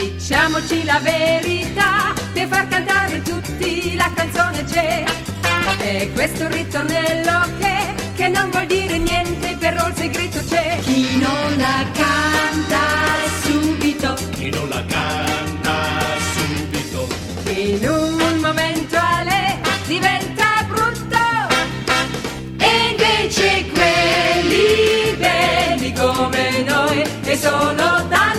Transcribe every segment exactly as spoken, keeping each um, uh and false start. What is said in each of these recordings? Diciamoci la verità, per far cantare tutti la canzone c'è. E questo ritornello che, che non vuol dire niente, però il segreto c'è. Chi non la canta subito, chi non la canta subito, in un momento a lei diventa brutto. E invece quelli belli come noi, e sono tanti,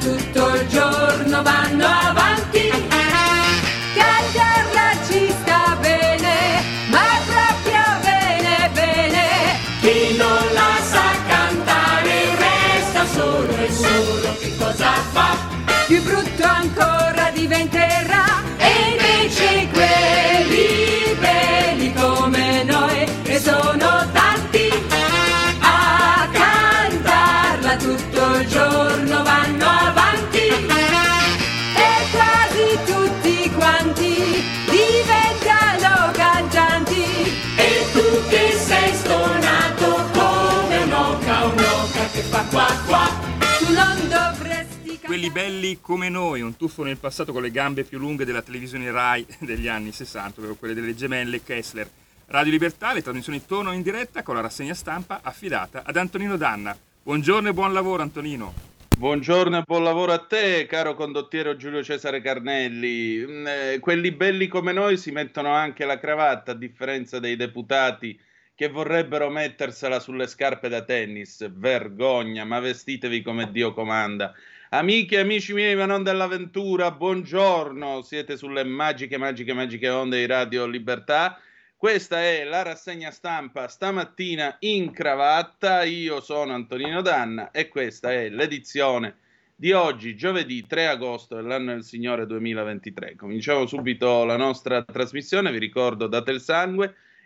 tutto il giorno vanno avanti. Cantarla ci sta bene, ma proprio bene bene. Chi non la sa cantare resta solo e solo, che cosa fa? Più brutto ancora diventerà. E invece quelli belli come noi, e sono tanti, a cantarla tutto il giorno vanno avanti. Quelli belli come noi, un tuffo nel passato con le gambe più lunghe della televisione Rai degli anni sessanta, quelle delle gemelle Kessler. Radio Libertà, le trasmissioni tornano in diretta con la rassegna stampa affidata ad Antonino Danna. Buongiorno e buon lavoro, Antonino. Buongiorno e buon lavoro a te, caro condottiero Giulio Cesare Carnelli. Quelli belli come noi si mettono anche la cravatta, a differenza dei deputati che vorrebbero mettersela sulle scarpe da tennis. Vergogna, ma vestitevi come Dio comanda. Amiche e amici miei, ma non dell'avventura, buongiorno, siete sulle magiche, magiche, magiche onde di Radio Libertà. Questa è la rassegna stampa stamattina in cravatta, io sono Antonino Danna e questa è l'edizione di oggi, giovedì tre agosto dell'anno del Signore duemilaventitré. Cominciamo subito la nostra trasmissione, vi ricordo, date il sangue.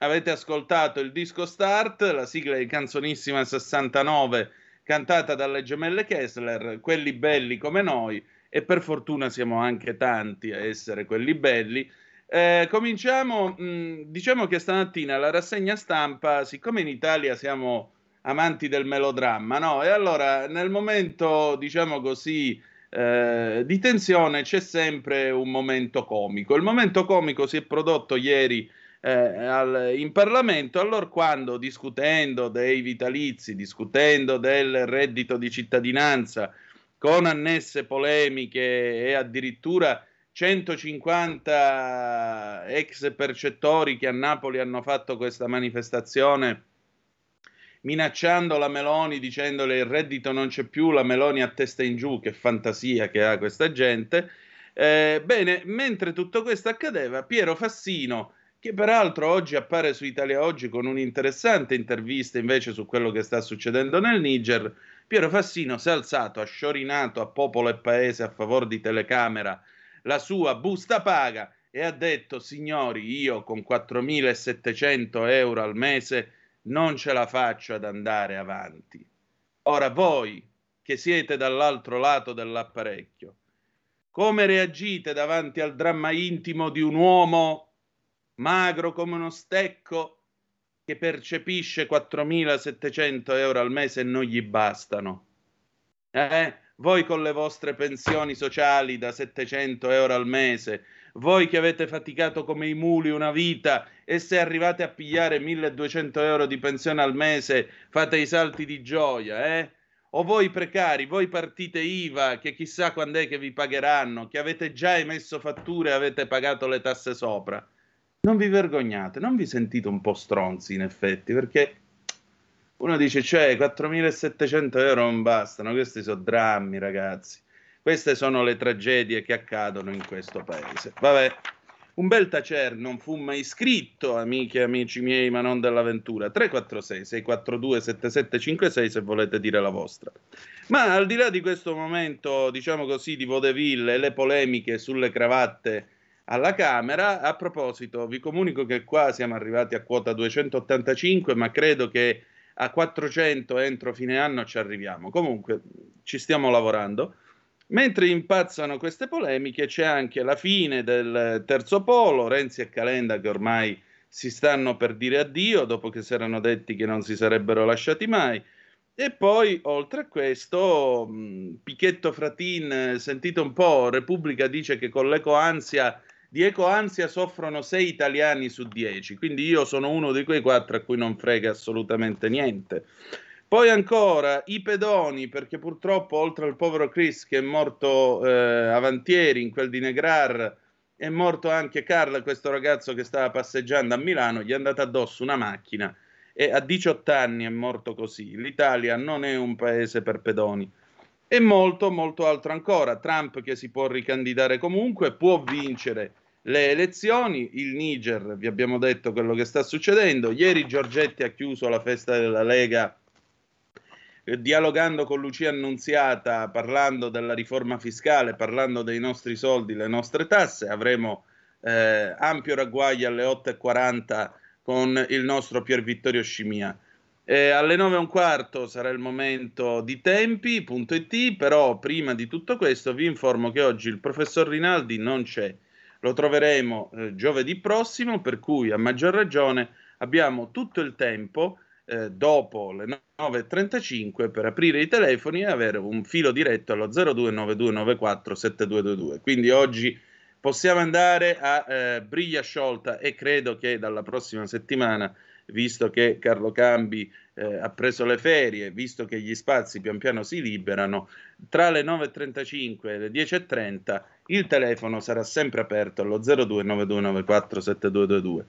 Avete ascoltato il disco Start, la sigla di Canzonissima sessantanove, cantata dalle gemelle Kessler, quelli belli come noi, e per fortuna siamo anche tanti a essere quelli belli. Eh, cominciamo, mh, diciamo che stamattina la rassegna stampa, siccome in Italia siamo amanti del melodramma, no? E allora nel momento, diciamo così, eh, di tensione c'è sempre un momento comico. Il momento comico si è prodotto ieri Eh, al, in Parlamento, allora, quando discutendo dei vitalizi, discutendo del reddito di cittadinanza con annesse polemiche e addirittura centocinquanta ex percettori che a Napoli hanno fatto questa manifestazione minacciando la Meloni, dicendole il reddito non c'è più, la Meloni a testa in giù, che fantasia che ha questa gente, eh, bene, mentre tutto questo accadeva, Piero Fassino, che peraltro oggi appare su Italia Oggi con un'interessante intervista invece su quello che sta succedendo nel Niger, Piero Fassino si è alzato, ha sciorinato a popolo e paese a favore di telecamera la sua busta paga e ha detto: signori, io con quattromilasettecento euro al mese non ce la faccio ad andare avanti. Ora voi, che siete dall'altro lato dell'apparecchio, come reagite davanti al dramma intimo di un uomo magro come uno stecco che percepisce quattromilasettecento euro al mese e non gli bastano? Eh? Voi con le vostre pensioni sociali da settecento euro al mese, voi che avete faticato come i muli una vita e se arrivate a pigliare milleduecento euro di pensione al mese fate i salti di gioia, eh? O voi precari, voi partite I V A, che chissà quando è che vi pagheranno, che avete già emesso fatture e avete pagato le tasse sopra. non vi vergognate, non vi sentite un po' stronzi in effetti, perché uno dice, cioè, quattromilasettecento euro non bastano, questi sono drammi, ragazzi, queste sono le tragedie che accadono in questo paese. Vabbè, un bel tacer non fu mai scritto, amiche e amici miei, ma non dell'avventura. Tre quattro sei sei quattro due sette sette cinque sei se volete dire la vostra. Ma al di là di questo momento, diciamo così, di vaudeville e le polemiche sulle cravatte alla Camera, a proposito vi comunico che qua siamo arrivati a quota duecentottantacinque, ma credo che a quattrocento entro fine anno ci arriviamo. Comunque ci stiamo lavorando. Mentre impazzano queste polemiche c'è anche la fine del terzo polo, Renzi e Calenda che ormai si stanno per dire addio dopo che si erano detti che non si sarebbero lasciati mai, e poi oltre a questo Pichetto Fratin, sentite un po', Repubblica dice che con l'ecoansia, di ecoansia soffrono sei italiani su dieci, quindi io sono uno di quei quattro a cui non frega assolutamente niente. Poi ancora i pedoni, perché purtroppo oltre al povero Chris che è morto eh, avantieri in quel di Negrar, è morto anche Carl, questo ragazzo che stava passeggiando a Milano, gli è andata addosso una macchina e a diciotto anni è morto così. L'Italia non è un paese per pedoni. E molto, molto altro ancora. Trump che si può ricandidare comunque, può vincere le elezioni, il Niger, vi abbiamo detto quello che sta succedendo. Ieri Giorgetti ha chiuso la festa della Lega dialogando con Lucia Annunziata, parlando della riforma fiscale, parlando dei nostri soldi, le nostre tasse. Avremo eh, ampio ragguaglio alle otto e quaranta con il nostro Pier Vittorio Scimia. E alle nove e un quarto sarà il momento di tempi punto it, però prima di tutto questo vi informo che oggi il professor Rinaldi non c'è, lo troveremo eh, giovedì prossimo, per cui a maggior ragione abbiamo tutto il tempo Eh, dopo le nove e trentacinque per aprire i telefoni e avere un filo diretto allo zero due nove due nove quattro sette due due due. Quindi oggi possiamo andare a eh, briglia sciolta e credo che dalla prossima settimana, visto che Carlo Cambi eh, ha preso le ferie, visto che gli spazi pian piano si liberano, tra le nove e trentacinque e le dieci e trenta il telefono sarà sempre aperto allo zero due nove due nove quattro sette due due due.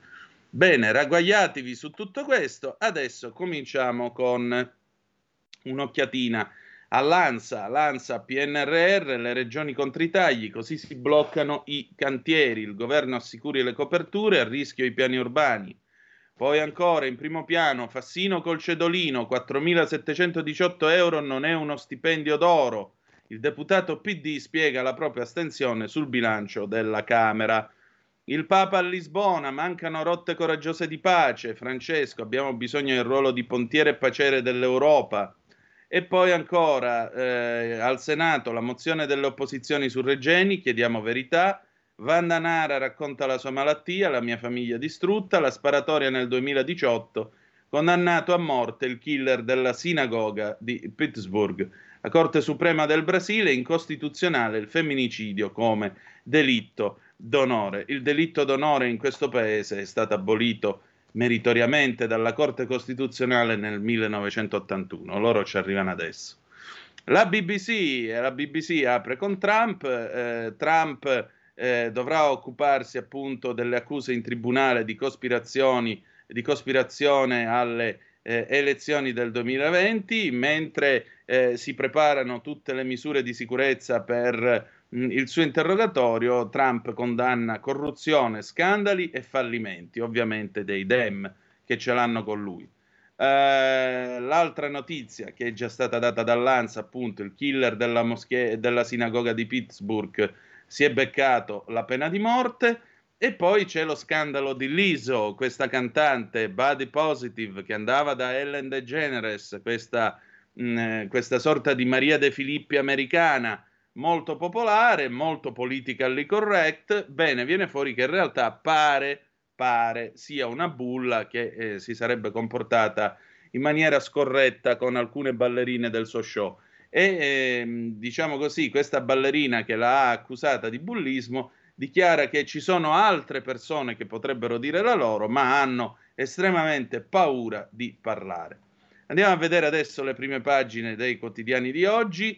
Bene, ragguagliatevi su tutto questo. Adesso cominciamo con un'occhiatina all'ANSA, l'ANSA P N R R, le regioni contro i tagli, così si bloccano i cantieri, il governo assicuri le coperture, a rischio i piani urbani. Poi ancora in primo piano Fassino col cedolino, quattromilasettecentodiciotto euro non è uno stipendio d'oro, il deputato P D spiega la propria astensione sul bilancio della Camera. Il Papa a Lisbona, mancano rotte coraggiose di pace, Francesco, abbiamo bisogno del ruolo di pontiere e paciere dell'Europa. E poi ancora eh, al Senato la mozione delle opposizioni su Regeni, chiediamo verità, Vanda Nara racconta la sua malattia, la mia famiglia distrutta, la sparatoria nel duemiladiciotto, condannato a morte il killer della sinagoga di Pittsburgh. La Corte Suprema del Brasile, incostituzionale il femminicidio come delitto d'onore. Il delitto d'onore in questo paese è stato abolito meritoriamente dalla Corte Costituzionale nel millenovecentottantuno, loro ci arrivano adesso. La B B C, la B B C apre con Trump, eh, Trump eh, dovrà occuparsi appunto delle accuse in tribunale di cospirazioni, di cospirazione alle eh, elezioni del duemilaventi, mentre eh, si preparano tutte le misure di sicurezza per il suo interrogatorio. Trump condanna corruzione, scandali e fallimenti, ovviamente dei Dem che ce l'hanno con lui. Eh, l'altra notizia che è già stata data dall'ANSA, appunto, il killer della, moschee, della sinagoga di Pittsburgh si è beccato la pena di morte. E poi c'è lo scandalo di Lizzo, questa cantante body positive che andava da Ellen DeGeneres, questa, mh, questa sorta di Maria De Filippi americana, molto popolare, molto politically correct. Bene, viene fuori che in realtà pare, pare sia una bulla che eh, si sarebbe comportata in maniera scorretta con alcune ballerine del suo show. E eh, diciamo così, questa ballerina che l'ha accusata di bullismo dichiara che ci sono altre persone che potrebbero dire la loro, ma hanno estremamente paura di parlare. Andiamo a vedere adesso le prime pagine dei quotidiani di oggi.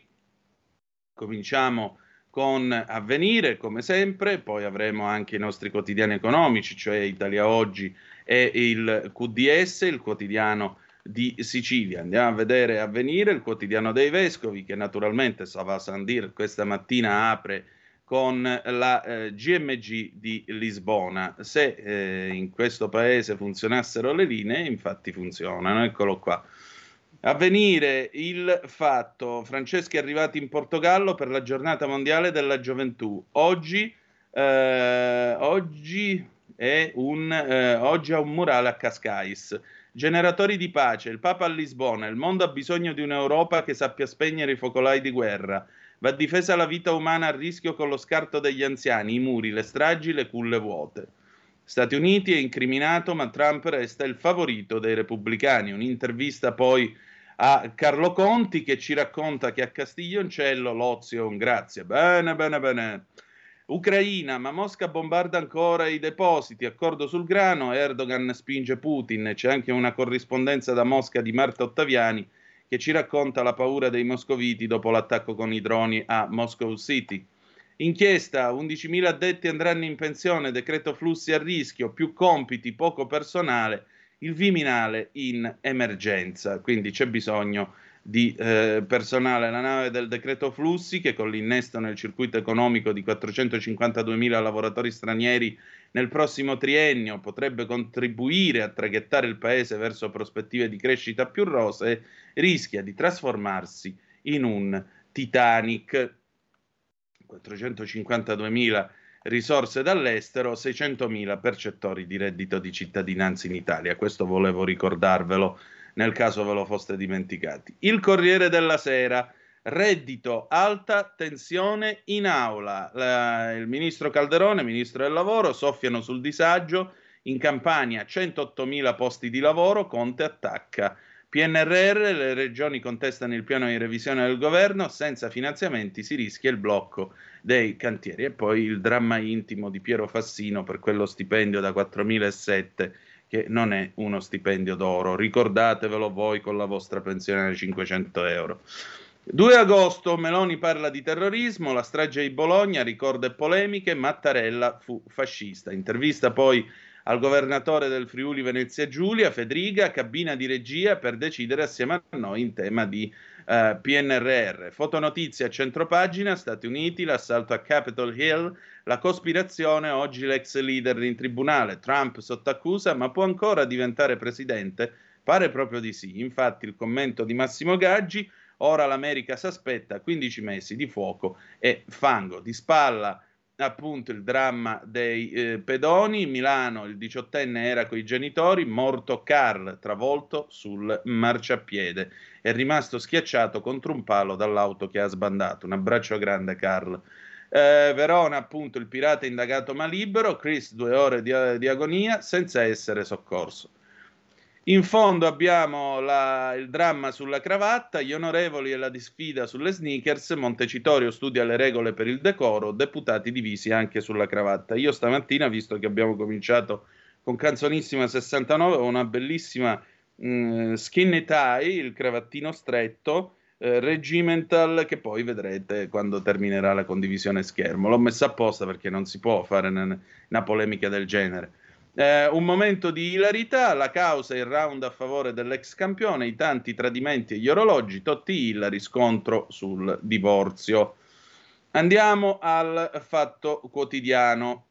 Cominciamo con Avvenire, come sempre, poi avremo anche i nostri quotidiani economici, cioè Italia Oggi e il Q D S, il quotidiano di Sicilia. Andiamo a vedere Avvenire, il quotidiano dei Vescovi, che naturalmente Sava Sandir questa mattina apre con la eh, G M G di Lisbona. Se eh, in questo paese funzionassero le linee, infatti funzionano, eccolo qua. Avvenire, il Fatto. Franceschi è arrivato in Portogallo per la giornata mondiale della gioventù. Oggi, eh, oggi, è un, eh, oggi ha un murale a Cascais. Generatori di pace, il Papa a Lisbona. Il mondo ha bisogno di un'Europa che sappia spegnere i focolai di guerra. Va difesa la vita umana a rischio con lo scarto degli anziani, i muri, le stragi, le culle vuote. Stati Uniti è incriminato, ma Trump resta il favorito dei repubblicani. Un'intervista poi a Carlo Conti, che ci racconta che a Castiglioncello l'ozio è un grazie. Bene, bene, bene. Ucraina, ma Mosca bombarda ancora i depositi, accordo sul grano, Erdogan spinge Putin. C'è anche una corrispondenza da Mosca di Marta Ottaviani, che ci racconta la paura dei moscoviti dopo l'attacco con i droni a Moscow City. Inchiesta, undicimila addetti andranno in pensione, decreto flussi a rischio, più compiti, poco personale, il Viminale in emergenza. Quindi c'è bisogno di eh, personale. La nave del decreto flussi, che con l'innesto nel circuito economico di quattrocentocinquantaduemila lavoratori stranieri nel prossimo triennio, potrebbe contribuire a traghettare il paese verso prospettive di crescita più rosee, rischia di trasformarsi in un Titanic. quattrocentocinquantaduemila risorse dall'estero, seicentomila percettori di reddito di cittadinanza in Italia. Questo volevo ricordarvelo nel caso ve lo foste dimenticati. Il Corriere della Sera, reddito, alta tensione in aula. La, il ministro Calderone, ministro del lavoro, soffiano sul disagio. In Campania centottomila posti di lavoro, Conte attacca. P N R R, le regioni contestano il piano di revisione del governo, senza finanziamenti si rischia il blocco dei cantieri. E poi il dramma intimo di Piero Fassino per quello stipendio da quattromilasette, che non è uno stipendio d'oro. Ricordatevelo voi con la vostra pensione da cinquecento euro. due agosto, Meloni parla di terrorismo, la strage di Bologna, ricorda e polemiche, Mattarella fu fascista. Intervista poi al governatore del Friuli Venezia Giulia, Fedriga, cabina di regia per decidere assieme a noi in tema di eh, P N R R. Fotonotizia a centropagina, Stati Uniti, l'assalto a Capitol Hill, la cospirazione, oggi l'ex leader in tribunale, Trump sotto accusa, ma può ancora diventare presidente? Pare proprio di sì. Infatti il commento di Massimo Gaggi, ora l'America si aspetta quindici mesi di fuoco e fango. Di spalla appunto il dramma dei eh, pedoni. Milano, il diciottenne era coi genitori, morto Carl, travolto sul marciapiede, è rimasto schiacciato contro un palo dall'auto che ha sbandato. Un abbraccio grande Carl. eh, Verona, appunto il pirata indagato ma libero, Chris due ore di, di agonia senza essere soccorso. In fondo abbiamo la, il dramma sulla cravatta, gli onorevoli e la disfida sulle sneakers, Montecitorio studia le regole per il decoro, deputati divisi anche sulla cravatta. Io stamattina, visto che abbiamo cominciato con Canzonissima sessantanove, ho una bellissima mh, skinny tie, il cravattino stretto, eh, regimental, che poi vedrete quando terminerà la condivisione schermo. L'ho messa apposta perché non si può fare una, una polemica del genere. Eh, un momento di ilarità, la causa, il round a favore dell'ex campione, i tanti tradimenti e gli orologi, Totti Ilari, scontro sul divorzio. Andiamo al Fatto Quotidiano.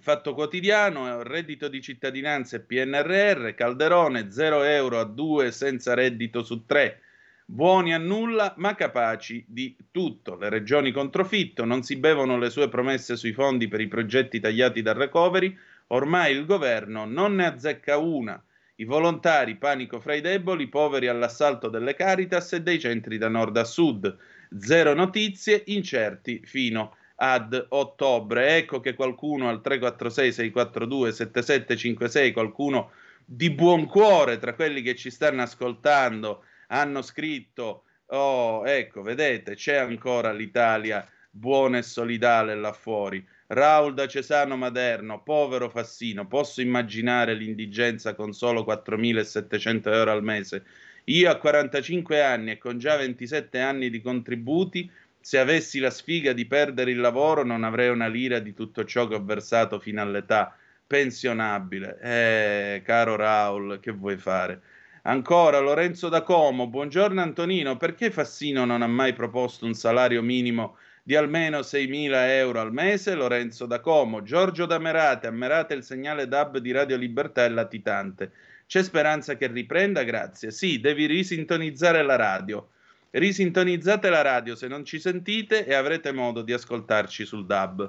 Fatto Quotidiano, reddito di cittadinanza e P N R R, Calderone, zero euro a due senza reddito su tre, buoni a nulla ma capaci di tutto, le regioni controfitto, non si bevono le sue promesse sui fondi per i progetti tagliati dal recovery, ormai il governo non ne azzecca una. I volontari, panico fra i deboli, i poveri all'assalto delle Caritas e dei centri da nord a sud. Zero notizie, incerti fino ad ottobre. Ecco che qualcuno al tre quattro sei sei quattro due sette sette cinque sei, qualcuno di buon cuore tra quelli che ci stanno ascoltando, hanno scritto, oh ecco, vedete, c'è ancora l'Italia buona e solidale là fuori. Raul da Cesano Maderno, povero Fassino, posso immaginare l'indigenza con solo quattromilasettecento euro al mese. Io a quarantacinque anni e con già ventisette anni di contributi Se avessi la sfiga di perdere il lavoro non avrei una lira di tutto ciò che ho versato fino all'età pensionabile. Eh, caro Raul, che vuoi fare? Ancora Lorenzo da Como, buongiorno Antonino, perché Fassino non ha mai proposto un salario minimo di almeno seimila euro al mese? Lorenzo da Como. Giorgio da Merate, a Merate il segnale D A B di Radio Libertà è latitante, c'è speranza che riprenda? Grazie. Sì, devi risintonizzare la radio, risintonizzate la radio se non ci sentite e avrete modo di ascoltarci sul D A B.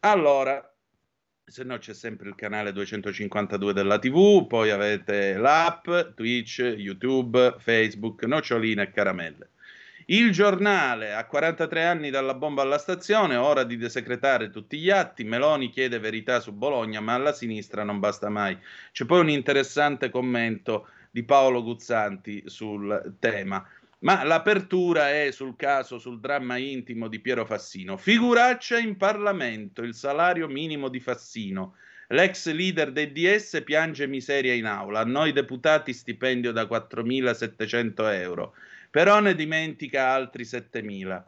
Allora, se no c'è sempre il canale duecentocinquantadue della tivù, poi avete l'app, Twitch, YouTube, Facebook, noccioline e caramelle. Il Giornale, a quarantatré anni dalla bomba alla stazione, ora di desecretare tutti gli atti, Meloni chiede verità su Bologna, ma alla sinistra non basta mai. C'è poi un interessante commento di Paolo Guzzanti sul tema. Ma l'apertura è sul caso, sul dramma intimo di Piero Fassino. Figuraccia in Parlamento, il salario minimo di Fassino. L'ex leader del D S piange miseria in aula. A noi deputati stipendio da quattromilasettecento euro, però ne dimentica altri settemila.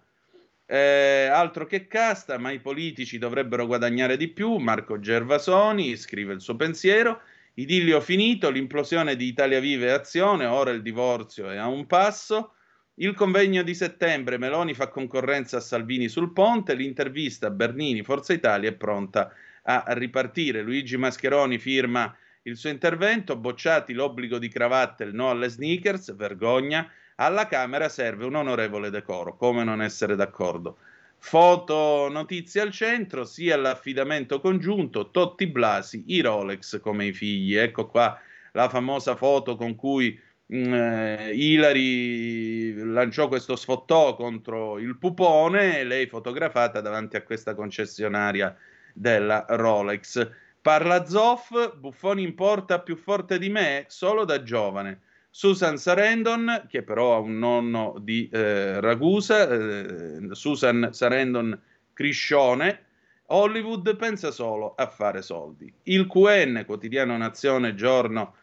Eh, altro che casta, ma i politici dovrebbero guadagnare di più. Marco Gervasoni scrive il suo pensiero. Idillio finito, l'implosione di Italia Viva e Azione, ora il divorzio è a un passo. Il convegno di settembre, Meloni fa concorrenza a Salvini sul ponte, l'intervista a Bernini, Forza Italia è pronta a ripartire. Luigi Mascheroni firma il suo intervento, bocciati l'obbligo di cravatte, il no alle sneakers, vergogna, alla Camera serve un onorevole decoro, come non essere d'accordo. Foto notizie al centro, sia l'affidamento congiunto, Totti Blasi, i Rolex come i figli. Ecco qua la famosa foto con cui Eh, Ilari lanciò questo sfottò contro il pupone, e lei fotografata davanti a questa concessionaria della Rolex. Parla Zoff, Buffoni in porta più forte di me solo da giovane. Susan Sarandon, che però ha un nonno di eh, Ragusa, eh, Susan Sarandon Criscione, Hollywood pensa solo a fare soldi. Il Q N, quotidiano Nazione, giorno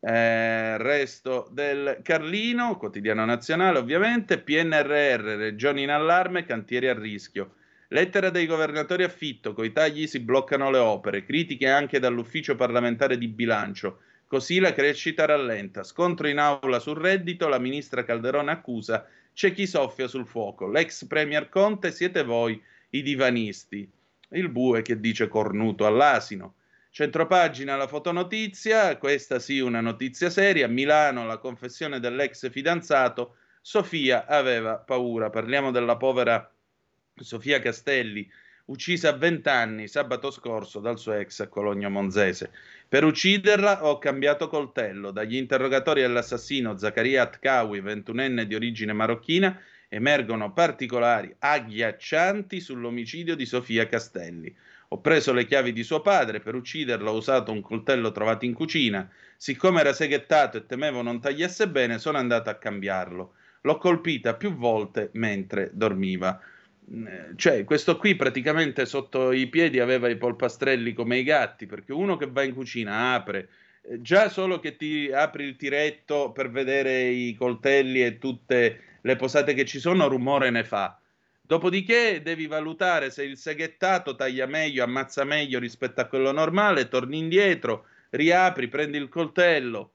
Eh, resto del Carlino, quotidiano nazionale ovviamente. P N R R, regioni in allarme, cantieri a rischio, lettera dei governatori a Fitto, coi tagli si bloccano le opere, critiche anche dall'ufficio parlamentare di bilancio, così la crescita rallenta, scontro in aula sul reddito, la ministra Calderone accusa, c'è chi soffia sul fuoco, l'ex premier Conte, siete voi i divanisti, il bue che dice cornuto all'asino. Centropagina la fotonotizia, questa sì una notizia seria, Milano la confessione dell'ex fidanzato, Sofia aveva paura, parliamo della povera Sofia Castelli, uccisa a vent'anni sabato scorso dal suo ex a Cologno Monzese. Per ucciderla ho cambiato coltello, dagli interrogatori all'assassino Zakaria Atkawi, ventunenne di origine marocchina, emergono particolari agghiaccianti sull'omicidio di Sofia Castelli. Ho preso le chiavi di suo padre, per ucciderlo ho usato un coltello trovato in cucina, siccome era seghettato e temevo non tagliasse bene sono andato a cambiarlo, l'ho colpita più volte mentre dormiva. Cioè questo qui praticamente sotto i piedi aveva i polpastrelli come i gatti, perché uno che va in cucina apre, già solo che ti apri il tiretto per vedere i coltelli e tutte le posate che ci sono, rumore ne fa. Dopodiché devi valutare se il seghettato taglia meglio, ammazza meglio rispetto a quello normale, torni indietro, riapri, prendi il coltello.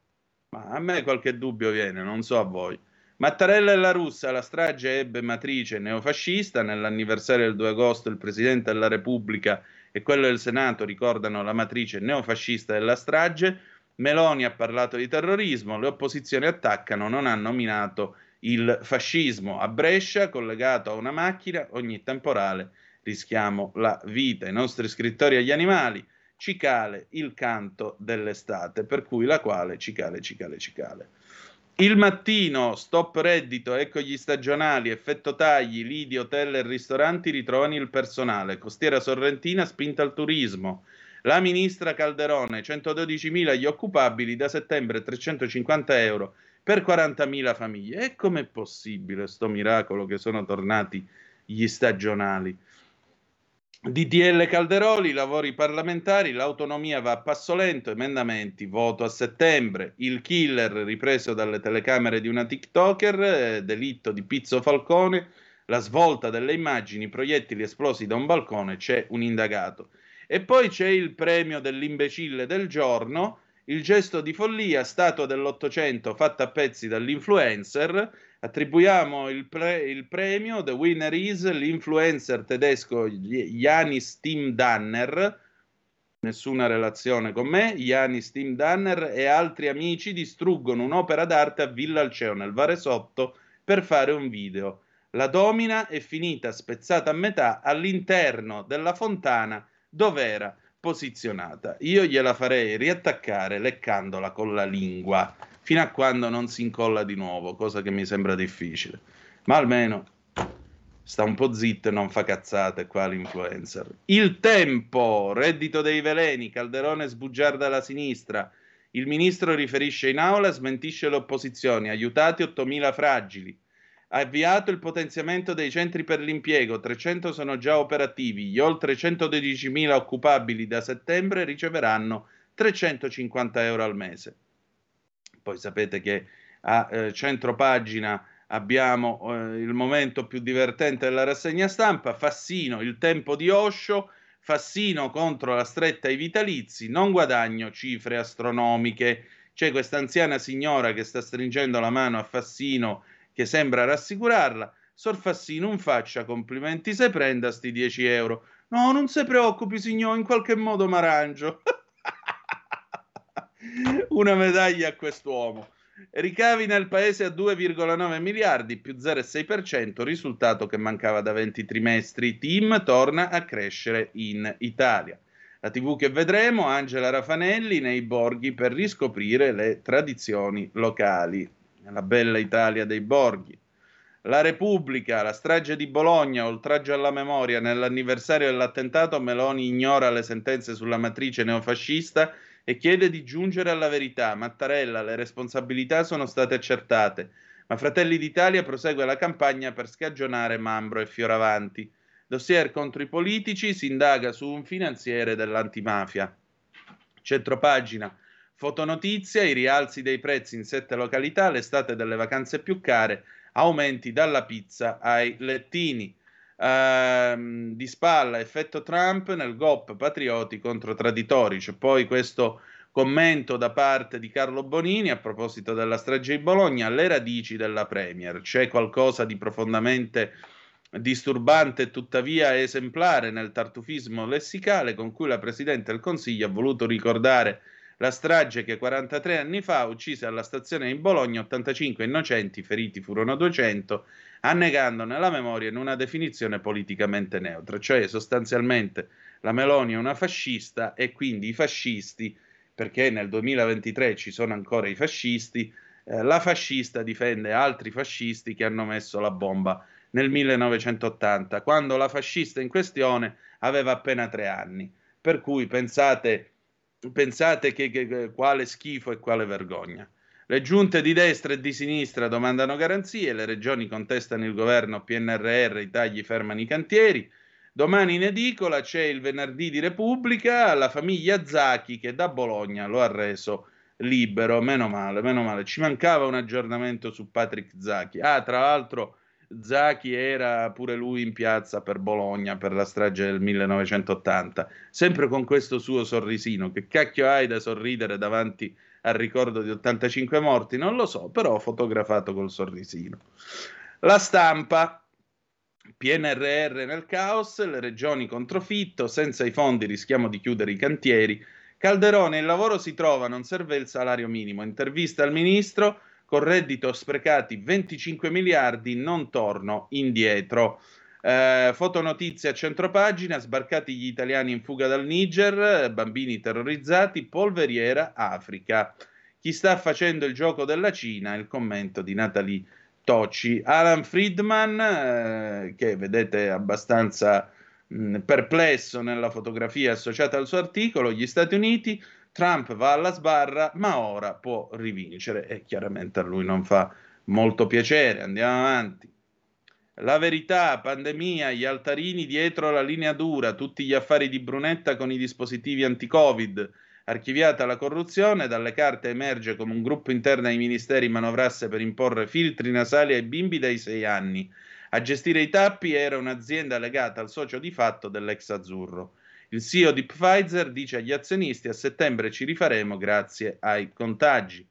Ma a me qualche dubbio viene, non so a voi. Mattarella e la Russa, la strage ebbe matrice neofascista, nell'anniversario del due agosto il Presidente della Repubblica e quello del Senato ricordano la matrice neofascista della strage, Meloni ha parlato di terrorismo, le opposizioni attaccano, non ha nominato il fascismo. A Brescia, collegato a una macchina, ogni temporale rischiamo la vita. I nostri scrittori agli animali, cicale, il canto dell'estate, per cui la quale cicale, cicale, cicale. Il Mattino, stop reddito, ecco gli stagionali, effetto tagli, lidi, hotel e ristoranti ritrovano il personale, costiera sorrentina spinta al turismo, la ministra Calderone, centododicimila gli occupabili, da settembre trecentocinquanta euro, per quarantamila famiglie. E com'è possibile sto miracolo che sono tornati gli stagionali? D D L Calderoli, lavori parlamentari, l'autonomia va a passo lento, emendamenti, voto a settembre. Il killer ripreso dalle telecamere di una TikToker, eh, delitto di Pizzo Falcone, la svolta delle immagini, proiettili esplosi da un balcone, c'è un indagato. E poi c'è il premio dell'imbecille del giorno, il gesto di follia, statua dell'Ottocento fatta a pezzi dall'influencer, attribuiamo il, pre- il premio, the winner is l'influencer tedesco Janis Tim Danner, nessuna relazione con me, Janis Tim Danner e altri amici distruggono un'opera d'arte a Villa Alceo nel Varesotto per fare un video. La domina è finita spezzata a metà all'interno della fontana dov'era posizionata. Io gliela farei riattaccare leccandola con la lingua, fino a quando non si incolla di nuovo, cosa che mi sembra difficile. Ma almeno sta un po' zitto e non fa cazzate qua l'influencer. Il Tempo, reddito dei veleni, Calderone sbugiarda la sinistra. Il ministro riferisce in aula, smentisce le opposizioni, aiutati ottomila fragili. Ha avviato il potenziamento dei centri per l'impiego, trecento sono già operativi, gli oltre centododicimila occupabili da settembre riceveranno trecentocinquanta euro al mese. Poi sapete che a eh, centropagina abbiamo eh, il momento più divertente della rassegna stampa, Fassino, il tempo di Osho, Fassino contro la stretta ai vitalizi, non guadagno cifre astronomiche. C'è questa anziana signora che sta stringendo la mano a Fassino che sembra rassicurarla, sor Fassino in faccia, complimenti se prenda sti dieci euro. No, non se preoccupi signor, in qualche modo m'arrangio. Una medaglia a quest'uomo. Ricavi nel paese a due virgola nove miliardi, più zero virgola sei per cento, risultato che mancava da venti trimestri. Tim torna a crescere in Italia. La tivù che vedremo, Angela Raffanelli nei borghi per riscoprire le tradizioni locali. Nella bella Italia dei borghi. La Repubblica, la strage di Bologna, oltraggio alla memoria, nell'anniversario dell'attentato Meloni ignora le sentenze sulla matrice neofascista e chiede di giungere alla verità. Mattarella, le responsabilità sono state accertate, ma Fratelli d'Italia prosegue la campagna per scagionare Mambro e Fioravanti. Dossier contro i politici, si indaga su un finanziere dell'antimafia. Centropagina. Fotonotizia, i rialzi dei prezzi in sette località, l'estate delle vacanze più care, aumenti dalla pizza ai lettini. Ehm, di spalla, effetto Trump nel G O P, patrioti contro traditori. C'è poi questo commento da parte di Carlo Bonini a proposito della strage di Bologna, le radici della Premier. C'è qualcosa di profondamente disturbante e tuttavia esemplare nel tartufismo lessicale con cui la Presidente del Consiglio ha voluto ricordare la strage che quarantatré anni fa uccise alla stazione di Bologna ottantacinque innocenti, feriti furono duecento, annegandone la memoria in una definizione politicamente neutra. Cioè sostanzialmente la Meloni è una fascista e quindi i fascisti, perché nel duemilaventitré ci sono ancora i fascisti, eh, la fascista difende altri fascisti che hanno messo la bomba nel millenovecentottanta, quando la fascista in questione aveva appena tre anni. Per cui pensate... Pensate che, che, che, quale schifo e quale vergogna. Le giunte di destra e di sinistra domandano garanzie, le regioni contestano il governo P N R R, i tagli fermano i cantieri. Domani in edicola c'è il venerdì di Repubblica, la famiglia Zacchi che da Bologna lo ha reso libero. Meno male, meno male. Ci mancava un aggiornamento su Patrick Zacchi. Ah, tra l'altro Zacchi era pure lui in piazza per Bologna per la strage del millenovecentottanta, sempre con questo suo sorrisino. Che cacchio hai da sorridere davanti al ricordo di ottantacinque morti? Non lo so, però fotografato col sorrisino. La Stampa, P N R R nel caos, le regioni contro Fitto, senza i fondi rischiamo di chiudere i cantieri. Calderone, il lavoro si trova, non serve il salario minimo. Intervista al ministro. Con reddito sprecati venticinque miliardi, non torno indietro. Eh, fotonotizia a centropagina, sbarcati gli italiani in fuga dal Niger, bambini terrorizzati, polveriera Africa. Chi sta facendo il gioco della Cina? Il commento di Natalie Tocci. Alan Friedman, eh, che vedete abbastanza mh, perplesso nella fotografia associata al suo articolo, gli Stati Uniti... Trump va alla sbarra, ma ora può rivincere e chiaramente a lui non fa molto piacere. Andiamo avanti. La Verità, pandemia, gli altarini dietro la linea dura, tutti gli affari di Brunetta con i dispositivi anti-Covid, archiviata la corruzione, dalle carte emerge come un gruppo interno ai ministeri manovrasse per imporre filtri nasali ai bimbi dai sei anni. A gestire i tappi era un'azienda legata al socio di fatto dell'ex azzurro. Il C E O di Pfizer dice agli azionisti: a settembre ci rifaremo grazie ai contagi.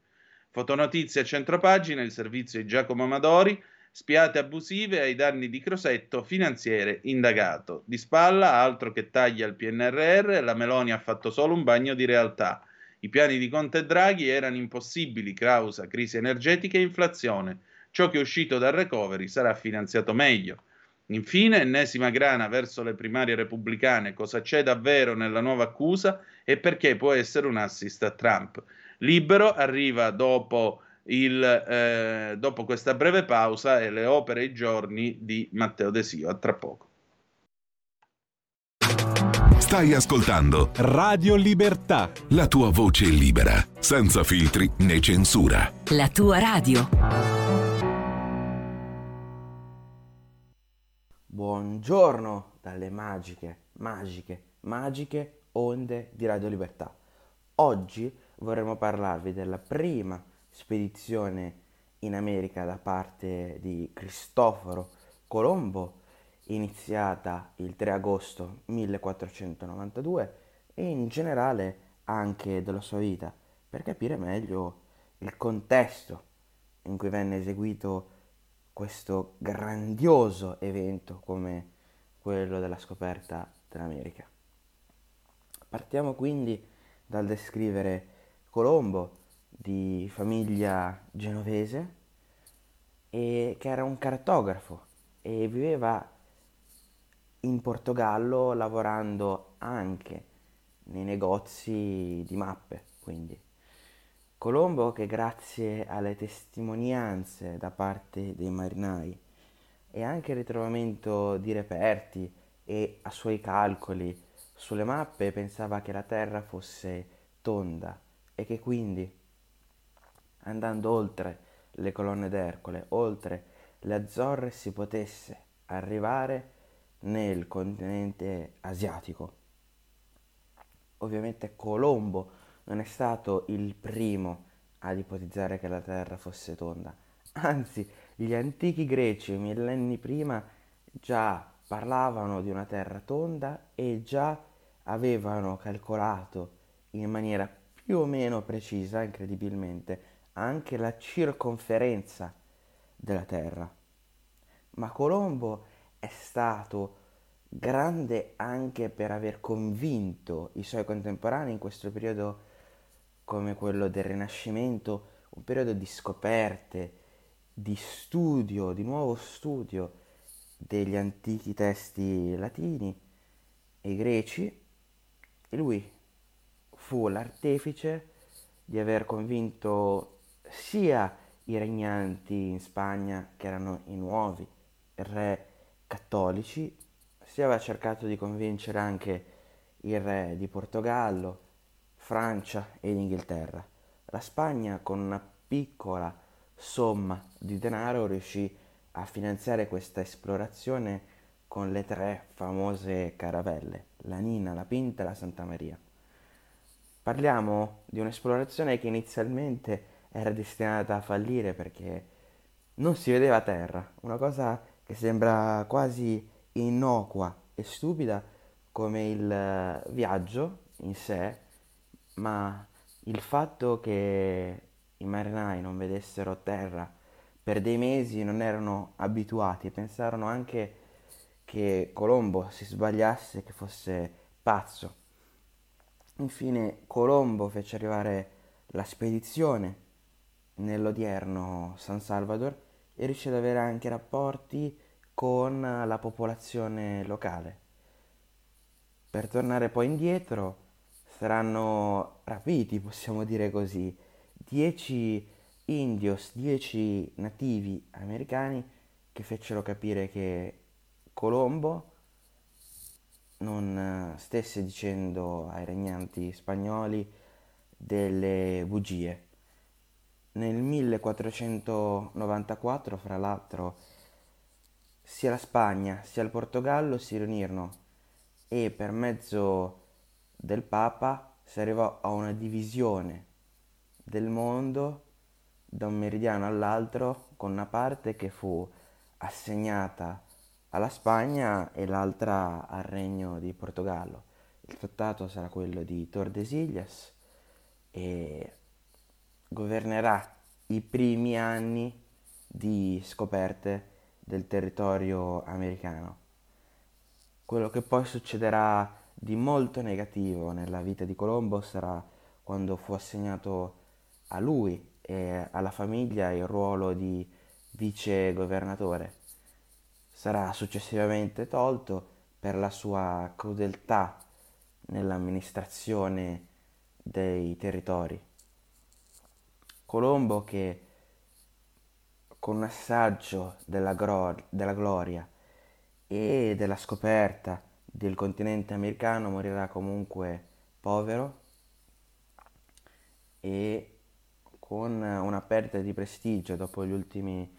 Fotonotizie a centropagina, il servizio di Giacomo Amadori, spiate abusive ai danni di Crosetto, finanziere indagato. Di spalla, altro che taglia al P N R R, la Meloni ha fatto solo un bagno di realtà. I piani di Conte e Draghi erano impossibili, causa crisi energetica e inflazione. Ciò che è uscito dal recovery sarà finanziato meglio. Infine, ennesima grana verso le primarie repubblicane, cosa c'è davvero nella nuova accusa e perché può essere un assist a Trump. Libero arriva dopo, il, eh, dopo questa breve pausa e le opere e i giorni di Matteo Desio. A tra poco. Stai ascoltando Radio Libertà, la tua voce libera, senza filtri né censura. La tua radio. Buongiorno dalle magiche, magiche, magiche onde di Radio Libertà. Oggi vorremmo parlarvi della prima spedizione in America da parte di Cristoforo Colombo, iniziata il tre agosto millequattrocentonovantadue, e in generale anche della sua vita, per capire meglio il contesto in cui venne eseguito questo grandioso evento come quello della scoperta dell'America. Partiamo quindi dal descrivere Colombo, di famiglia genovese, e che era un cartografo e viveva in Portogallo lavorando anche nei negozi di mappe, quindi. Colombo, che grazie alle testimonianze da parte dei marinai e anche il ritrovamento di reperti e a suoi calcoli sulle mappe, pensava che la terra fosse tonda e che quindi, andando oltre le colonne d'Ercole, oltre le Azzorre, si potesse arrivare nel continente asiatico. Ovviamente Colombo non è stato il primo ad ipotizzare che la terra fosse tonda, anzi gli antichi greci millenni prima già parlavano di una terra tonda e già avevano calcolato in maniera più o meno precisa, incredibilmente, anche la circonferenza della terra. Ma Colombo è stato grande anche per aver convinto i suoi contemporanei in questo periodo, come quello del Rinascimento, un periodo di scoperte, di studio, di nuovo studio degli antichi testi latini e greci, e lui fu l'artefice di aver convinto sia i regnanti in Spagna, che erano i nuovi re cattolici, sia aveva cercato di convincere anche il re di Portogallo, Francia e Inghilterra. La Spagna, con una piccola somma di denaro, riuscì a finanziare questa esplorazione con le tre famose caravelle, la Nina, la Pinta e la Santa Maria. Parliamo di un'esplorazione che inizialmente era destinata a fallire perché non si vedeva terra, una cosa che sembra quasi innocua e stupida come il viaggio in sé, ma il fatto che i marinai non vedessero terra per dei mesi, non erano abituati e pensarono anche che Colombo si sbagliasse, che fosse pazzo. Infine Colombo fece arrivare la spedizione nell'odierno San Salvador e riuscì ad avere anche rapporti con la popolazione locale. Per tornare poi indietro saranno rapiti, possiamo dire così, dieci indios, dieci nativi americani, che fecero capire che Colombo non stesse dicendo ai regnanti spagnoli delle bugie. Nel millequattrocentonovantaquattro, fra l'altro, sia la Spagna sia il Portogallo si riunirono e per mezzo del Papa si arrivò a una divisione del mondo da un meridiano all'altro, con una parte che fu assegnata alla Spagna e l'altra al Regno di Portogallo. Il trattato sarà quello di Tordesillas e governerà i primi anni di scoperte del territorio americano. Quello che poi succederà di molto negativo nella vita di Colombo sarà quando fu assegnato a lui e alla famiglia il ruolo di vice governatore. Sarà successivamente tolto per la sua crudeltà nell'amministrazione dei territori. Colombo, che con un assaggio della, gro- della gloria e della scoperta del continente americano, morirà comunque povero e con una perdita di prestigio dopo gli ultimi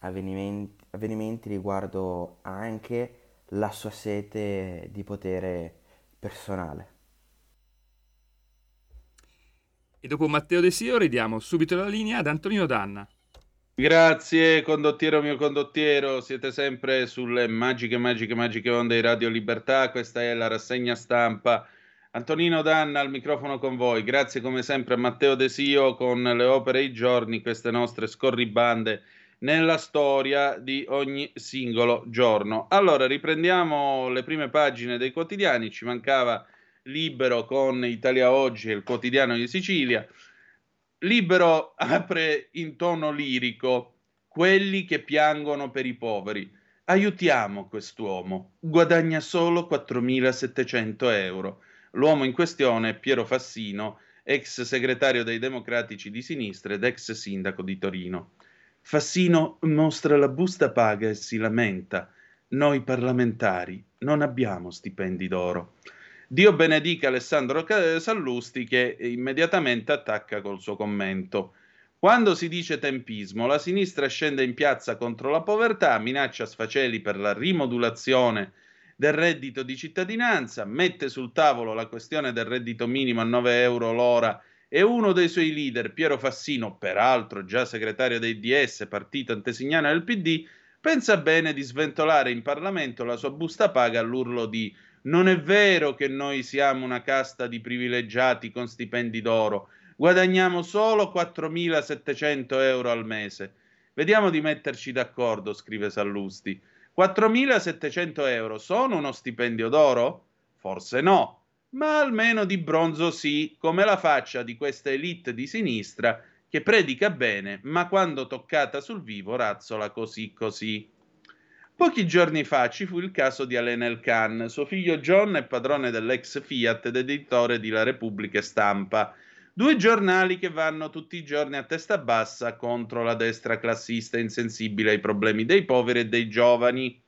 avvenimenti, avvenimenti riguardo anche la sua sete di potere personale. E dopo Matteo De Sio ridiamo subito la linea ad Antonino Danna. Grazie condottiero mio condottiero, siete sempre sulle magiche magiche magiche onde di Radio Libertà, questa è la rassegna stampa. Antonino Danna al microfono con voi, grazie come sempre a Matteo De Sio con le opere e i giorni, queste nostre scorribande nella storia di ogni singolo giorno. Allora riprendiamo le prime pagine dei quotidiani, ci mancava Libero con Italia Oggi e il Quotidiano di Sicilia. Libero apre in tono lirico: quelli che piangono per i poveri. Aiutiamo quest'uomo, guadagna solo quattromilasettecento euro. L'uomo in questione è Piero Fassino, ex segretario dei Democratici di Sinistra ed ex sindaco di Torino. Fassino mostra la busta paga e si lamenta: noi parlamentari non abbiamo stipendi d'oro. Dio benedica Alessandro Sallusti, che immediatamente attacca col suo commento. Quando si dice tempismo, la sinistra scende in piazza contro la povertà, minaccia sfaceli per la rimodulazione del reddito di cittadinanza, mette sul tavolo la questione del reddito minimo a nove euro l'ora e uno dei suoi leader, Piero Fassino, peraltro già segretario dei D S, partito antesignano del P D, pensa bene di sventolare in Parlamento la sua busta paga all'urlo di «Non è vero che noi siamo una casta di privilegiati con stipendi d'oro, guadagniamo solo quattromilasettecento euro al mese». «Vediamo di metterci d'accordo», scrive Sallusti. «quattromilasettecento euro sono uno stipendio d'oro? Forse no, ma almeno di bronzo sì, come la faccia di questa elite di sinistra che predica bene, ma quando toccata sul vivo razzola così così». Pochi giorni fa ci fu il caso di Alain Elkann. Suo figlio John è padrone dell'ex Fiat ed editore di La Repubblica e Stampa, due giornali che vanno tutti i giorni a testa bassa contro la destra classista insensibile ai problemi dei poveri e dei giovani.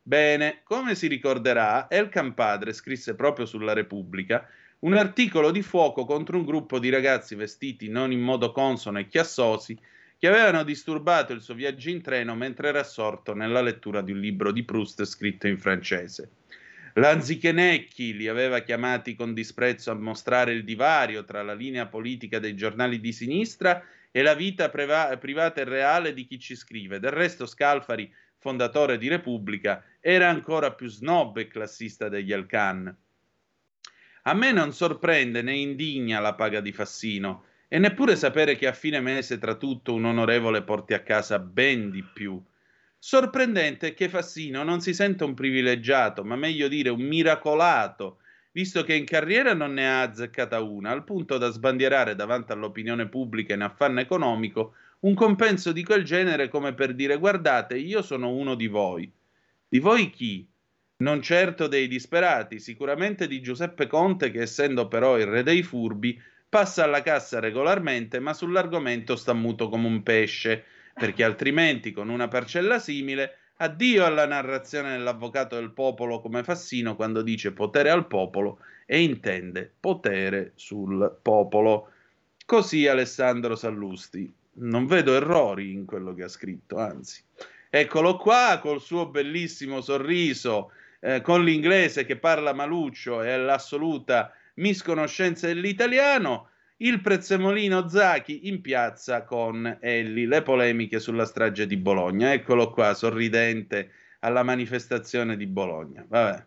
Bene, come si ricorderà, Elkann padre scrisse proprio sulla Repubblica un articolo di fuoco contro un gruppo di ragazzi vestiti non in modo consono e chiassosi che avevano disturbato il suo viaggio in treno mentre era assorto nella lettura di un libro di Proust scritto in francese. Lanzichenecchi li aveva chiamati con disprezzo a mostrare il divario tra la linea politica dei giornali di sinistra e la vita preva- privata e reale di chi ci scrive. Del resto Scalfari, fondatore di Repubblica, era ancora più snob e classista degli Elkann. A me non sorprende né indigna la paga di Fassino, e neppure sapere che a fine mese tra tutto un onorevole porti a casa ben di più. Sorprendente è che Fassino non si senta un privilegiato, ma meglio dire un miracolato, visto che in carriera non ne ha azzeccata una, al punto da sbandierare davanti all'opinione pubblica in affanno economico un compenso di quel genere come per dire: guardate, io sono uno di voi. Di voi chi? Non certo dei disperati, sicuramente di Giuseppe Conte, che essendo però il re dei furbi passa alla cassa regolarmente, ma sull'argomento sta muto come un pesce, perché altrimenti con una parcella simile addio alla narrazione dell'avvocato del popolo come Fassino quando dice potere al popolo e intende potere sul popolo. Così Alessandro Sallusti. Non vedo errori in quello che ha scritto, anzi. Eccolo qua col suo bellissimo sorriso, eh, con l'inglese che parla maluccio e l'assoluta misconoscenza dell'italiano, il prezzemolino Zachi in piazza con Elli, le polemiche sulla strage di Bologna. Eccolo qua, sorridente alla manifestazione di Bologna. Vabbè.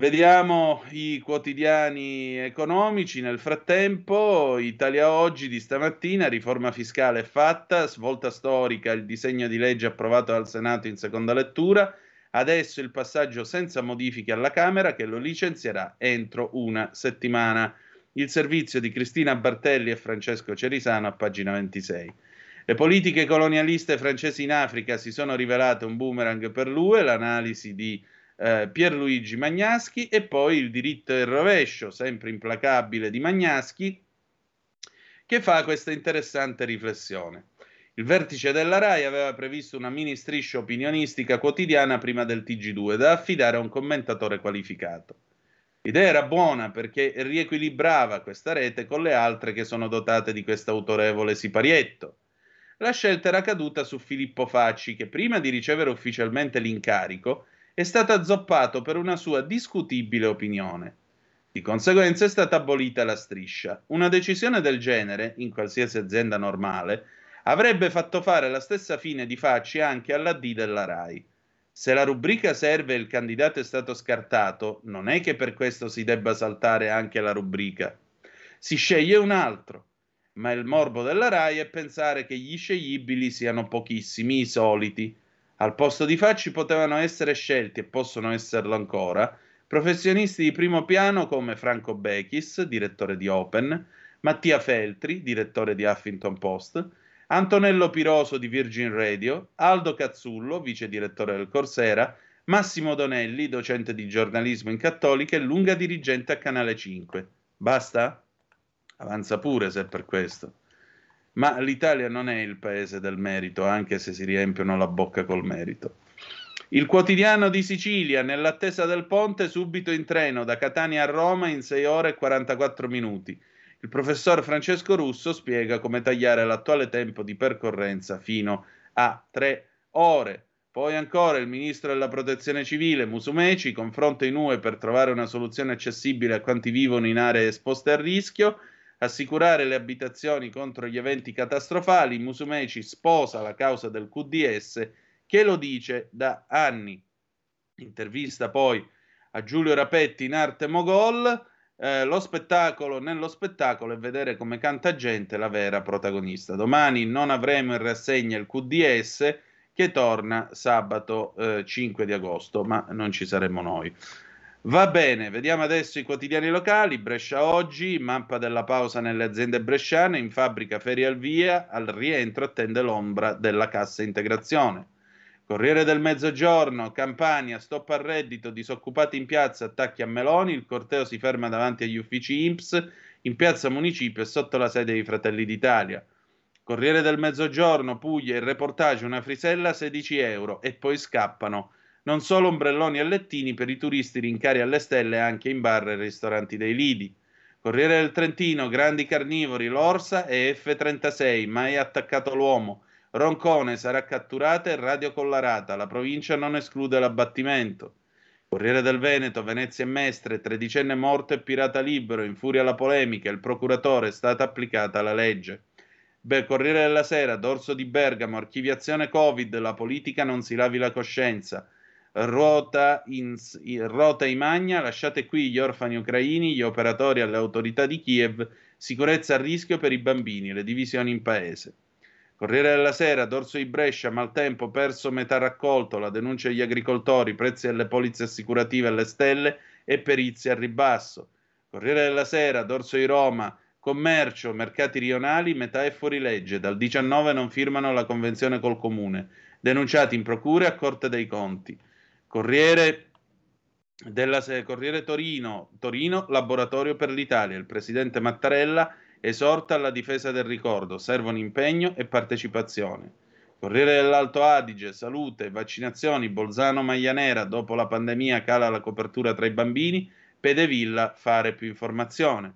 Vediamo i quotidiani economici nel frattempo. Italia Oggi di stamattina, riforma fiscale fatta, svolta storica, il disegno di legge approvato dal Senato in seconda lettura, adesso il passaggio senza modifiche alla Camera che lo licenzierà entro una settimana. Il servizio di Cristina Bartelli e Francesco Cerisano a pagina ventisei. Le politiche colonialiste francesi in Africa si sono rivelate un boomerang per l'U E, l'analisi di Eh, Pierluigi Magnaschi, e poi il diritto e il rovescio, sempre implacabile, di Magnaschi, che fa questa interessante riflessione. Il vertice della RAI aveva previsto una mini striscia opinionistica quotidiana prima del T G due da affidare a un commentatore qualificato. L'idea era buona perché riequilibrava questa rete con le altre che sono dotate di questo autorevole siparietto. La scelta era caduta su Filippo Facci, che prima di ricevere ufficialmente l'incarico è stato azzoppato per una sua discutibile opinione. Di conseguenza è stata abolita la striscia. Una decisione del genere, in qualsiasi azienda normale, avrebbe fatto fare la stessa fine di Facci anche alla D della RAI. Se la rubrica serve e il candidato è stato scartato, non è che per questo si debba saltare anche la rubrica. Si sceglie un altro. Ma il morbo della RAI è pensare che gli sceglibili siano pochissimi, i soliti. Al posto di Facci potevano essere scelti, e possono esserlo ancora, professionisti di primo piano come Franco Bechis, direttore di Open, Mattia Feltri, direttore di Huffington Post, Antonello Piroso di Virgin Radio, Aldo Cazzullo, vice direttore del Corsera, Massimo Donelli, docente di giornalismo in Cattolica e lunga dirigente a Canale cinque. Basta? Avanza pure se è per questo. Ma l'Italia non è il paese del merito, anche se si riempiono la bocca col merito. Il quotidiano di Sicilia, nell'attesa del ponte, subito in treno da Catania a Roma in sei ore e quarantaquattro minuti. Il professor Francesco Russo spiega come tagliare l'attuale tempo di percorrenza fino a tre ore. Poi ancora il ministro della protezione civile Musumeci, confronto in U E per trovare una soluzione accessibile a quanti vivono in aree esposte a rischio. Assicurare le abitazioni contro gli eventi catastrofali, Musumeci sposa la causa del Q D S che lo dice da anni. Intervista poi a Giulio Rapetti in Arte Mogol, eh, lo spettacolo nello spettacolo è vedere come canta gente la vera protagonista. Domani non avremo in rassegna il Q D S che torna sabato eh, cinque di agosto, ma non ci saremo noi. Va bene, vediamo adesso i quotidiani locali. Brescia Oggi, mappa della pausa nelle aziende bresciane, in fabbrica ferie al via, al rientro attende l'ombra della cassa integrazione. Corriere del Mezzogiorno, Campania, stop al reddito, disoccupati in piazza, attacchi a Meloni, il corteo si ferma davanti agli uffici I N P S, in piazza Municipio e sotto la sede dei Fratelli d'Italia. Corriere del Mezzogiorno, Puglia, il reportage, una frisella, sedici euro e poi scappano. Non solo ombrelloni e lettini per i turisti, rincari alle stelle anche in bar e ristoranti dei lidi. Corriere del Trentino, grandi carnivori, l'orsa e F trentasei, mai attaccato l'uomo. Roncone sarà catturata e radio collarata, la provincia non esclude l'abbattimento. Corriere del Veneto, Venezia e Mestre, tredicenne morto e pirata libero, in furia la polemica, il procuratore, è stata applicata la legge. Beh, Corriere della Sera, dorso di Bergamo, archiviazione Covid, la politica non si lavi la coscienza. Ruota, in, ruota Imagna, lasciate qui gli orfani ucraini, gli operatori alle autorità di Kiev, sicurezza a rischio per i bambini, le divisioni in paese. Corriere della Sera, dorso di Brescia, maltempo, perso metà raccolto, la denuncia degli agricoltori, prezzi delle polizze assicurative alle stelle e perizie al ribasso. Corriere della Sera, dorso di Roma, commercio, mercati rionali, metà è fuori legge, dal diciannove non firmano la convenzione col comune, denunciati in procura e a Corte dei Conti. Corriere della Corriere Torino, Torino, laboratorio per l'Italia. Il presidente Mattarella esorta alla difesa del ricordo, servono impegno e partecipazione. Corriere dell'Alto Adige, salute, vaccinazioni, Bolzano Maglianera, dopo la pandemia cala la copertura tra i bambini, Pedevilla, fare più informazione.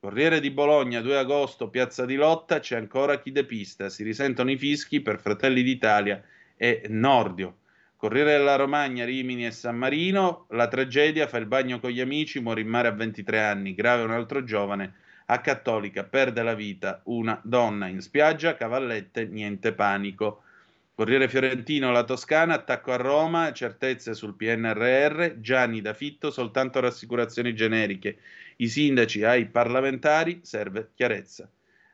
Corriere di Bologna, due agosto, piazza di lotta, c'è ancora chi depista, si risentono i fischi per Fratelli d'Italia e Nordio. Corriere della Romagna, Rimini e San Marino, la tragedia, fa il bagno con gli amici, muore in mare a ventitré anni, grave un altro giovane, A Cattolica perde la vita una donna in spiaggia, Cavallette niente panico. Corriere Fiorentino, la Toscana, attacco a Roma, certezze sul P N R R, Gianni da Fitto, soltanto rassicurazioni generiche, i sindaci ai parlamentari, serve chiarezza.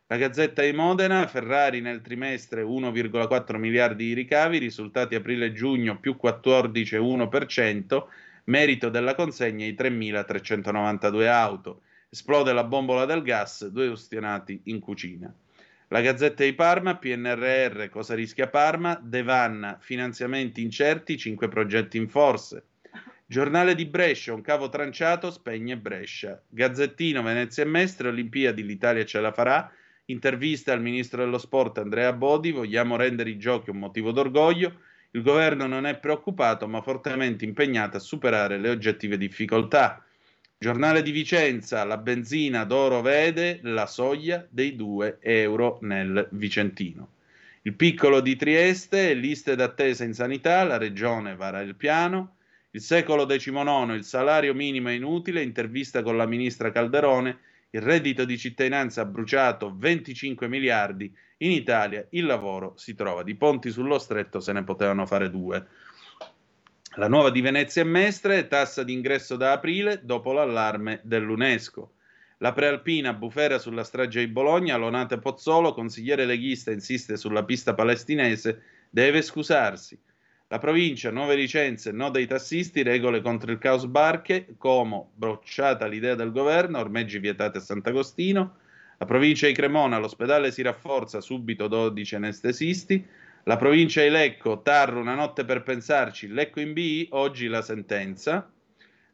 La Gazzetta di Modena, Ferrari nel trimestre uno virgola quattro miliardi di ricavi, risultati aprile-giugno più quattordici virgola uno per cento, merito della consegna di tremilatrecentonovantadue auto. Esplode la bombola del gas, due ustionati in cucina. La Gazzetta di Parma, P N R R, cosa rischia Parma? Devanna, finanziamenti incerti, cinque progetti in forse. Giornale di Brescia, un cavo tranciato, spegne Brescia. Gazzettino, Venezia e Mestre, Olimpiadi, l'Italia ce la farà. Intervista al ministro dello sport Andrea Bodi, vogliamo rendere i giochi un motivo d'orgoglio. Il governo non è preoccupato ma fortemente impegnato a superare le oggettive difficoltà. Giornale di Vicenza, la benzina d'oro vede la soglia dei due euro nel Vicentino. Il Piccolo di Trieste, liste d'attesa in sanità, la regione vara il piano. Il Secolo diciannove, il salario minimo è inutile, intervista con la ministra Calderone, il reddito di cittadinanza ha bruciato venticinque miliardi, in Italia il lavoro si trova, di ponti sullo stretto se ne potevano fare due. La Nuova di Venezia e Mestre, tassa d'ingresso da aprile dopo l'allarme dell'UNESCO. La Prealpina bufera sulla strage di Bologna, Lonate Pozzolo, consigliere leghista insiste sulla pista palestinese, deve scusarsi. La Provincia, nuove licenze, no dei tassisti, regole contro il caos barche, Como, bocciata l'idea del governo, ormeggi vietate a Sant'Agostino. La Provincia di Cremona, l'ospedale si rafforza, subito dodici anestesisti. La Provincia di Lecco, Tarro, una notte per pensarci, Lecco in B I, oggi la sentenza.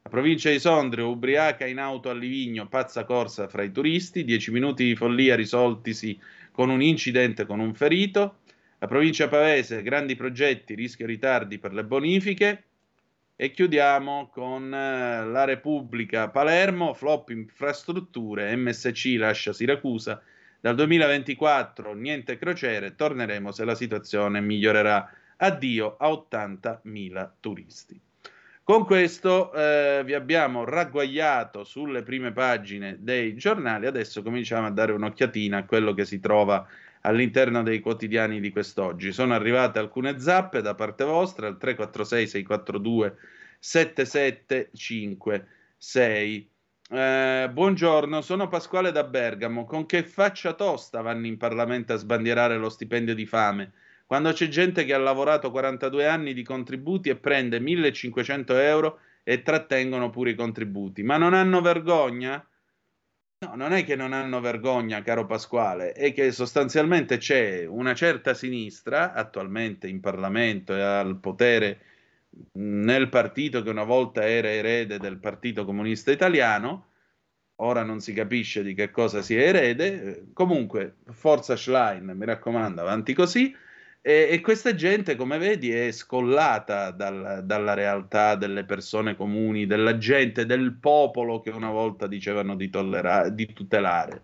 La Provincia di Sondrio, ubriaca in auto a Livigno, pazza corsa fra i turisti, dieci minuti di follia risoltisi con un incidente con un ferito. La Provincia Pavese, grandi progetti, rischio ritardi per le bonifiche. E chiudiamo con la Repubblica Palermo, flop infrastrutture, M S C lascia Siracusa. Dal duemilaventiquattro niente crociere, torneremo se la situazione migliorerà. Addio a ottantamila turisti. Con questo eh, vi abbiamo ragguagliato sulle prime pagine dei giornali, adesso cominciamo a dare un'occhiatina a quello che si trova all'interno dei quotidiani di quest'oggi. Sono arrivate alcune zappe da parte vostra al tre quattro sei sei quattro due sette sette cinque sei. Eh, buongiorno, sono Pasquale da Bergamo. Con che faccia tosta vanno in Parlamento a sbandierare lo stipendio di fame quando c'è gente che ha lavorato quarantadue anni di contributi e prende millecinquecento euro e trattengono pure i contributi? Ma non hanno vergogna? No, non è che non hanno vergogna, caro Pasquale, è che sostanzialmente c'è una certa sinistra attualmente in Parlamento e al potere nel partito che una volta era erede del Partito Comunista Italiano, ora non si capisce di che cosa sia erede, comunque forza Schlein, mi raccomando, avanti così, e, e questa gente, come vedi, è scollata dal, dalla realtà delle persone comuni, della gente, del popolo che una volta dicevano di, tollera- di tutelare.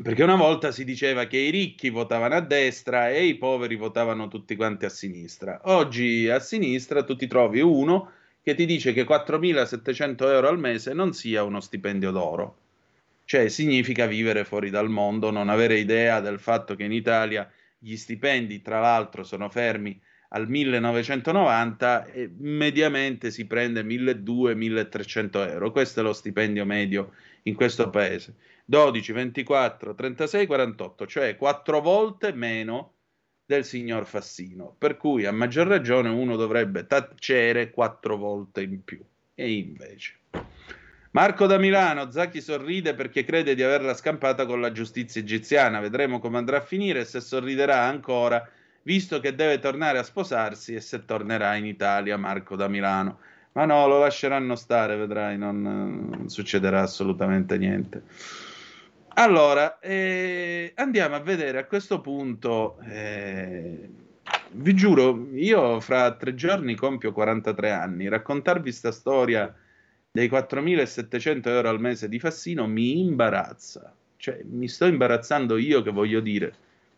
Perché una volta si diceva che i ricchi votavano a destra e i poveri votavano tutti quanti a sinistra. Oggi a sinistra tu ti trovi uno che ti dice che quattromilasettecento euro al mese non sia uno stipendio d'oro. Cioè significa vivere fuori dal mondo, non avere idea del fatto che in Italia gli stipendi tra l'altro sono fermi al millenovecentonovanta e mediamente si prende milleduecento-milletrecento euro. Questo è lo stipendio medio in questo paese. dodici, ventiquattro, trentasei, quarantotto, cioè quattro volte meno del signor Fassino, per cui a maggior ragione uno dovrebbe tacere quattro volte in più, e invece. Marco da Milano, Zacchi sorride perché crede di averla scampata con la giustizia egiziana, vedremo come andrà a finire e se sorriderà ancora, visto che deve tornare a sposarsi e se tornerà in Italia. Marco da Milano. Ma no, lo lasceranno stare, vedrai, non, non succederà assolutamente niente. Allora, eh, andiamo a vedere a questo punto, eh, vi giuro, io fra tre giorni compio quarantatré anni, raccontarvi sta storia dei quattromilasettecento euro al mese di Fassino mi imbarazza, cioè mi sto imbarazzando io che voglio dire,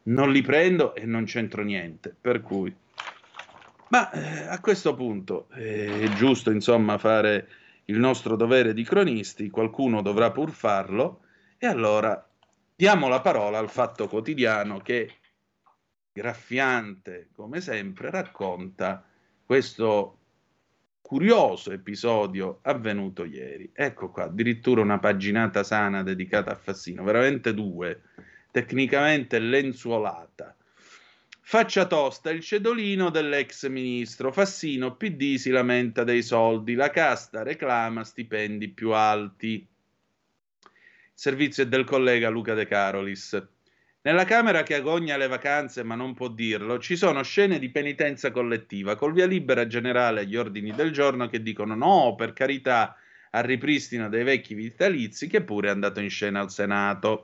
non li prendo e non c'entro niente, per cui... Ma eh, a questo punto eh, è giusto, insomma, fare il nostro dovere di cronisti, qualcuno dovrà pur farlo, e allora diamo la parola al Fatto Quotidiano che, graffiante come sempre, racconta questo curioso episodio avvenuto ieri. Ecco qua, addirittura una paginata sana dedicata a Fassino, veramente due, tecnicamente lenzuolata. Faccia tosta il cedolino dell'ex ministro, Fassino P D si lamenta dei soldi, la casta reclama stipendi più alti. Il servizio è del collega Luca De Carolis. Nella Camera che agogna le vacanze ma non può dirlo, ci sono scene di penitenza collettiva, col via libera generale agli ordini del giorno che dicono no, per carità, al ripristino dei vecchi vitalizi che pure è andato in scena al Senato.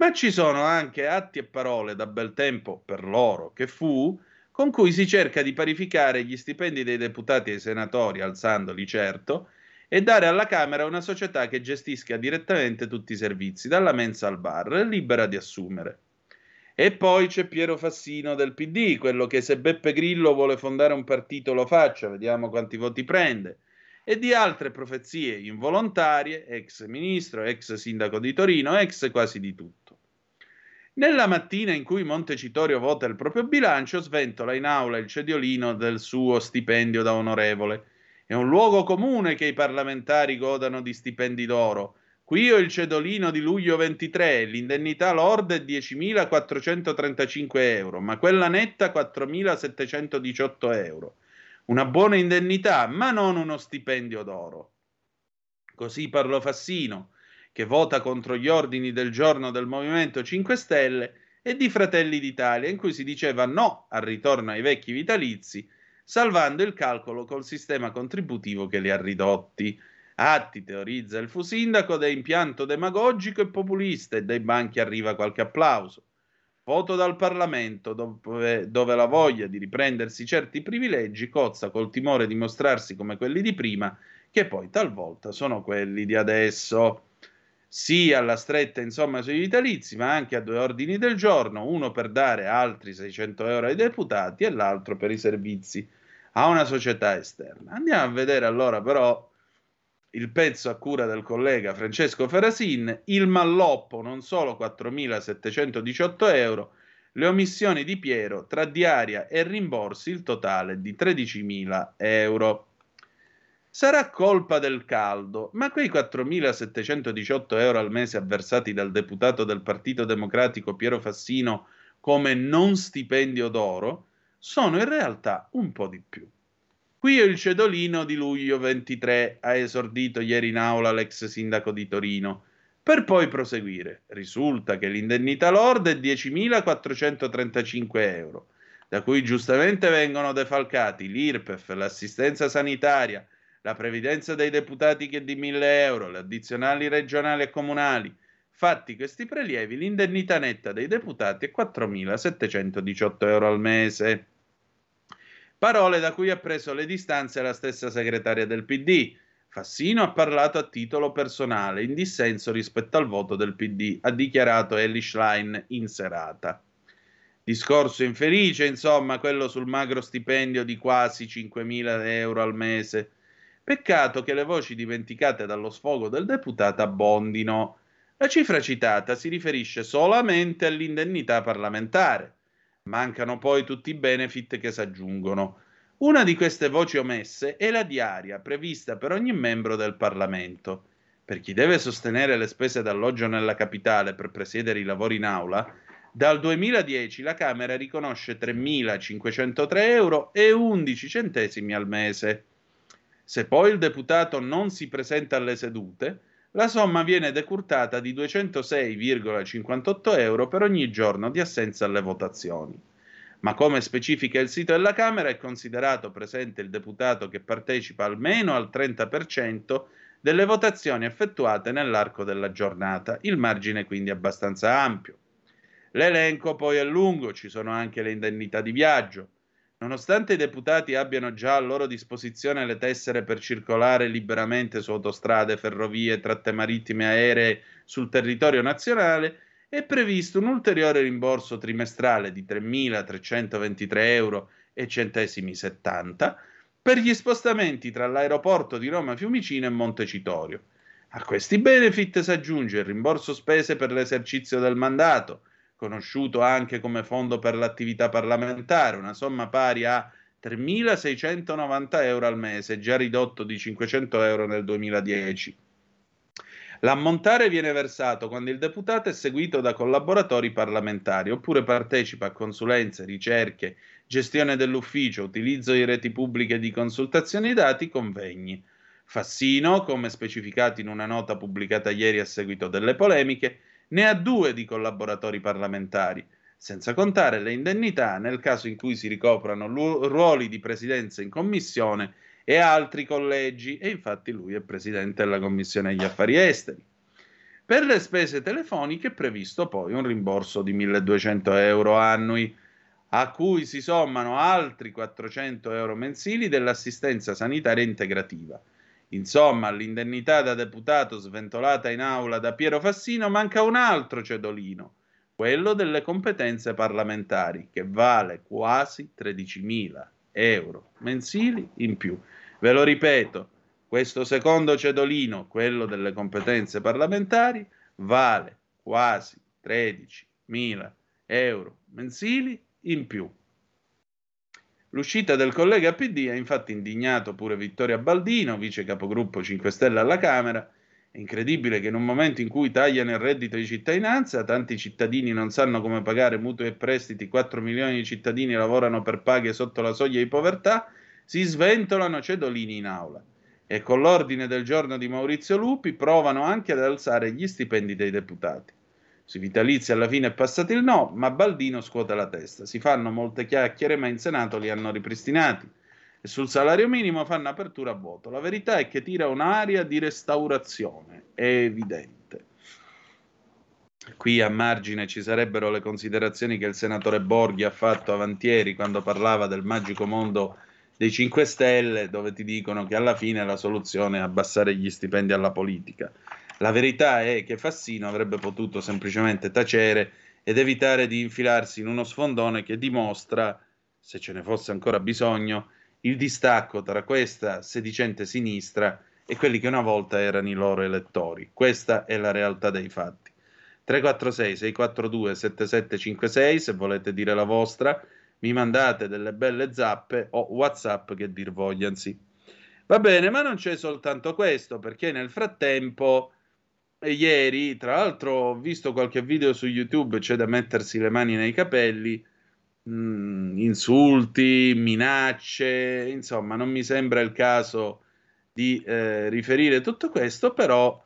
Ma ci sono anche atti e parole da bel tempo, per loro che fu, con cui si cerca di parificare gli stipendi dei deputati e dei senatori, alzandoli certo, e dare alla Camera una società che gestisca direttamente tutti i servizi, dalla mensa al bar, libera di assumere. E poi c'è Piero Fassino del P D, quello che se Beppe Grillo vuole fondare un partito lo faccia, vediamo quanti voti prende, e di altre profezie involontarie, ex ministro, ex sindaco di Torino, ex quasi di tutto. Nella mattina in cui Montecitorio vota il proprio bilancio, sventola in aula il cediolino del suo stipendio da onorevole. È un luogo comune che i parlamentari godano di stipendi d'oro. Qui ho il cedolino di luglio ventitré, l'indennità lorda è diecimilaquattrocentotrentacinque euro, ma quella netta quattromilasettecentodiciotto euro. Una buona indennità, ma non uno stipendio d'oro. Così parlò Fassino, che vota contro gli ordini del giorno del Movimento cinque Stelle e di Fratelli d'Italia, in cui si diceva no al ritorno ai vecchi vitalizi, salvando il calcolo col sistema contributivo che li ha ridotti. Atti, teorizza il fusindaco, da impianto demagogico e populista, e dai banchi arriva qualche applauso. Voto dal Parlamento, dove, dove la voglia di riprendersi certi privilegi cozza col timore di mostrarsi come quelli di prima, che poi talvolta sono quelli di adesso. Sì alla stretta, insomma, sui vitalizi, ma anche a due ordini del giorno, uno per dare altri seicento euro ai deputati e l'altro per i servizi a una società esterna. Andiamo a vedere allora però il pezzo a cura del collega Francesco Farasin, il malloppo, non solo quattromilasettecentodiciotto euro, le omissioni di Piero, tra diaria e rimborsi il totale di tredicimila euro. Sarà colpa del caldo, ma quei quattromilasettecentodiciotto euro al mese avversati dal deputato del Partito Democratico Piero Fassino come non stipendio d'oro sono in realtà un po' di più. Qui ho il cedolino di luglio ventitré, ha esordito ieri in aula l'ex sindaco di Torino, per poi proseguire. Risulta che l'indennità lorda è diecimilaquattrocentotrentacinque euro, da cui giustamente vengono defalcati l'I R P E F, l'assistenza sanitaria, la previdenza dei deputati che è di mille euro, le addizionali regionali e comunali. Fatti questi prelievi, l'indennità netta dei deputati è quattromilasettecentodiciotto euro al mese. Parole da cui ha preso le distanze la stessa segretaria del P D. Fassino ha parlato a titolo personale, in dissenso rispetto al voto del P D, ha dichiarato Elly Schlein in serata. Discorso infelice, insomma, quello sul magro stipendio di quasi cinquemila euro al mese. Peccato che le voci dimenticate dallo sfogo del deputato abbondino. La cifra citata si riferisce solamente all'indennità parlamentare. Mancano poi tutti i benefit che si aggiungono. Una di queste voci omesse è la diaria prevista per ogni membro del Parlamento. Per chi deve sostenere le spese d'alloggio nella capitale per presiedere i lavori in aula, dal duemiladieci la Camera riconosce tremilacinquecentotré euro e undici centesimi al mese. Se poi il deputato non si presenta alle sedute, la somma viene decurtata di duecentosei virgola cinquantotto euro per ogni giorno di assenza alle votazioni. Ma come specifica il sito della Camera, è considerato presente il deputato che partecipa almeno al trenta per cento delle votazioni effettuate nell'arco della giornata, il margine quindi abbastanza ampio. L'elenco poi è lungo, ci sono anche le indennità di viaggio. Nonostante i deputati abbiano già a loro disposizione le tessere per circolare liberamente su autostrade, ferrovie, tratte marittime e aeree sul territorio nazionale, è previsto un ulteriore rimborso trimestrale di tremilatrecentoventitré euro e centesimi settanta per gli spostamenti tra l'aeroporto di Roma Fiumicino e Montecitorio. A questi benefit si aggiunge il rimborso spese per l'esercizio del mandato, conosciuto anche come fondo per l'attività parlamentare, una somma pari a tremilaseicentonovanta euro al mese, già ridotto di cinquecento euro nel duemiladieci. L'ammontare viene versato quando il deputato è seguito da collaboratori parlamentari, oppure partecipa a consulenze, ricerche, gestione dell'ufficio, utilizzo di reti pubbliche di consultazione dati, convegni. Fassino, come specificato in una nota pubblicata ieri a seguito delle polemiche, ne ha due di collaboratori parlamentari, senza contare le indennità nel caso in cui si ricoprano ruoli di presidenza in commissione e altri collegi, e infatti lui è presidente della Commissione degli Affari Esteri. Per le spese telefoniche è previsto poi un rimborso di milleduecento euro annui, a cui si sommano altri quattrocento euro mensili dell'assistenza sanitaria integrativa. Insomma, all'indennità da deputato sventolata in aula da Piero Fassino manca un altro cedolino, quello delle competenze parlamentari, che vale quasi tredicimila euro mensili in più. Ve lo ripeto, questo secondo cedolino, quello delle competenze parlamentari, vale quasi tredicimila euro mensili in più. L'uscita del collega P D ha infatti indignato pure Vittoria Baldino, vice capogruppo cinque Stelle alla Camera. È incredibile che in un momento in cui tagliano il reddito di cittadinanza, tanti cittadini non sanno come pagare mutui e prestiti, quattro milioni di cittadini lavorano per paghe sotto la soglia di povertà, si sventolano cedolini in aula e con l'ordine del giorno di Maurizio Lupi provano anche ad alzare gli stipendi dei deputati. Sui vitalizi alla fine è passato il no, ma Baldino scuote la testa. Si fanno molte chiacchiere, ma in Senato li hanno ripristinati e sul salario minimo fanno apertura a vuoto. La verità è che tira un'aria di restaurazione, è evidente. Qui a margine ci sarebbero le considerazioni che il senatore Borghi ha fatto avantieri quando parlava del magico mondo dei cinque Stelle, dove ti dicono che alla fine la soluzione è abbassare gli stipendi alla politica. La verità è che Fassino avrebbe potuto semplicemente tacere ed evitare di infilarsi in uno sfondone che dimostra, se ce ne fosse ancora bisogno, il distacco tra questa sedicente sinistra e quelli che una volta erano i loro elettori. Questa è la realtà dei fatti. tre quattro sei sei quattro due sette sette cinque sei, se volete dire la vostra, mi mandate delle belle zappe o WhatsApp che dir vogliansi. Va bene, ma non c'è soltanto questo, perché nel frattempo... E ieri, tra l'altro, ho visto qualche video su YouTube, c'è da mettersi le mani nei capelli, mh, insulti, minacce, insomma non mi sembra il caso di eh, riferire tutto questo, però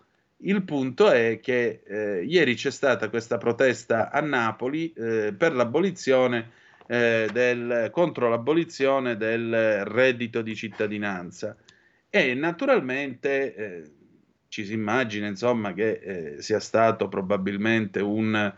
il punto è che eh, ieri c'è stata questa protesta a Napoli eh, per l'abolizione eh, del, contro l'abolizione del reddito di cittadinanza e naturalmente... Eh, ci si immagina insomma che eh, sia stato probabilmente un,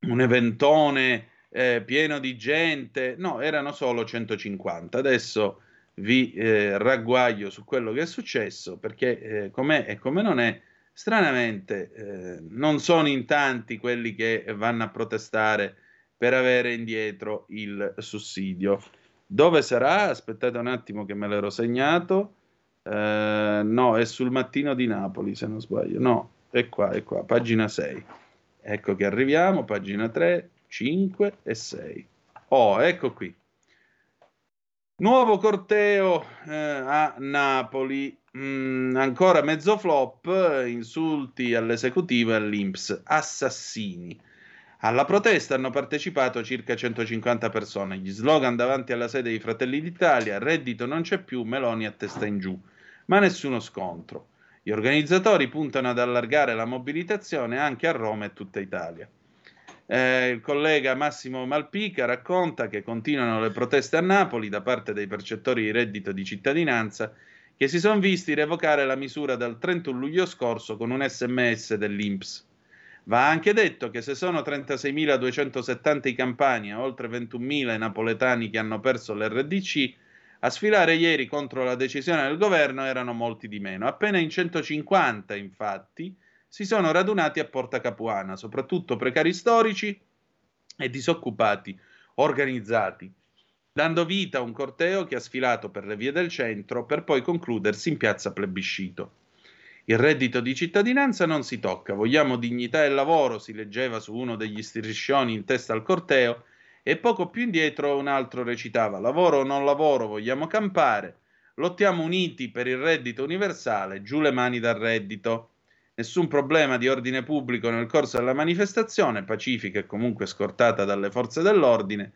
un eventone eh, pieno di gente, no, erano solo centocinquanta, adesso vi eh, ragguaglio su quello che è successo, perché eh, com'è e come non è, stranamente eh, non sono in tanti quelli che vanno a protestare per avere indietro il sussidio. Dove sarà? Aspettate un attimo che me l'ero segnato. Uh, no, è sul Mattino di Napoli, se non sbaglio. No, è qua, è qua, pagina sei. Ecco che arriviamo, pagina tre, cinque e sei. Oh, ecco qui. Nuovo corteo eh, a Napoli. Mm, ancora mezzo flop, insulti all'esecutivo e all'Inps. Assassini. Alla protesta hanno partecipato circa centocinquanta persone. Gli slogan davanti alla sede dei Fratelli d'Italia: reddito non c'è più, Meloni a testa in giù. Ma nessuno scontro. Gli organizzatori puntano ad allargare la mobilitazione anche a Roma e tutta Italia. Eh, il collega Massimo Malpica racconta che continuano le proteste a Napoli da parte dei percettori di reddito di cittadinanza che si sono visti revocare la misura dal trentuno luglio scorso con un sms dell'Inps. Va anche detto che se sono trentaseimiladuecentosettanta in Campania, oltre ventunomila i napoletani che hanno perso l'R D C, a sfilare ieri contro la decisione del governo erano molti di meno. Appena in centocinquanta, infatti, si sono radunati a Porta Capuana, soprattutto precari storici e disoccupati organizzati. dando vita a un corteo che ha sfilato per le vie del centro per poi concludersi in piazza Plebiscito. Il reddito di cittadinanza non si tocca, vogliamo dignità e lavoro, si leggeva su uno degli striscioni in testa al corteo, e poco più indietro un altro recitava: lavoro o non lavoro, vogliamo campare, lottiamo uniti per il reddito universale, giù le mani dal reddito. Nessun problema di ordine pubblico nel corso della manifestazione, pacifica e comunque scortata dalle forze dell'ordine,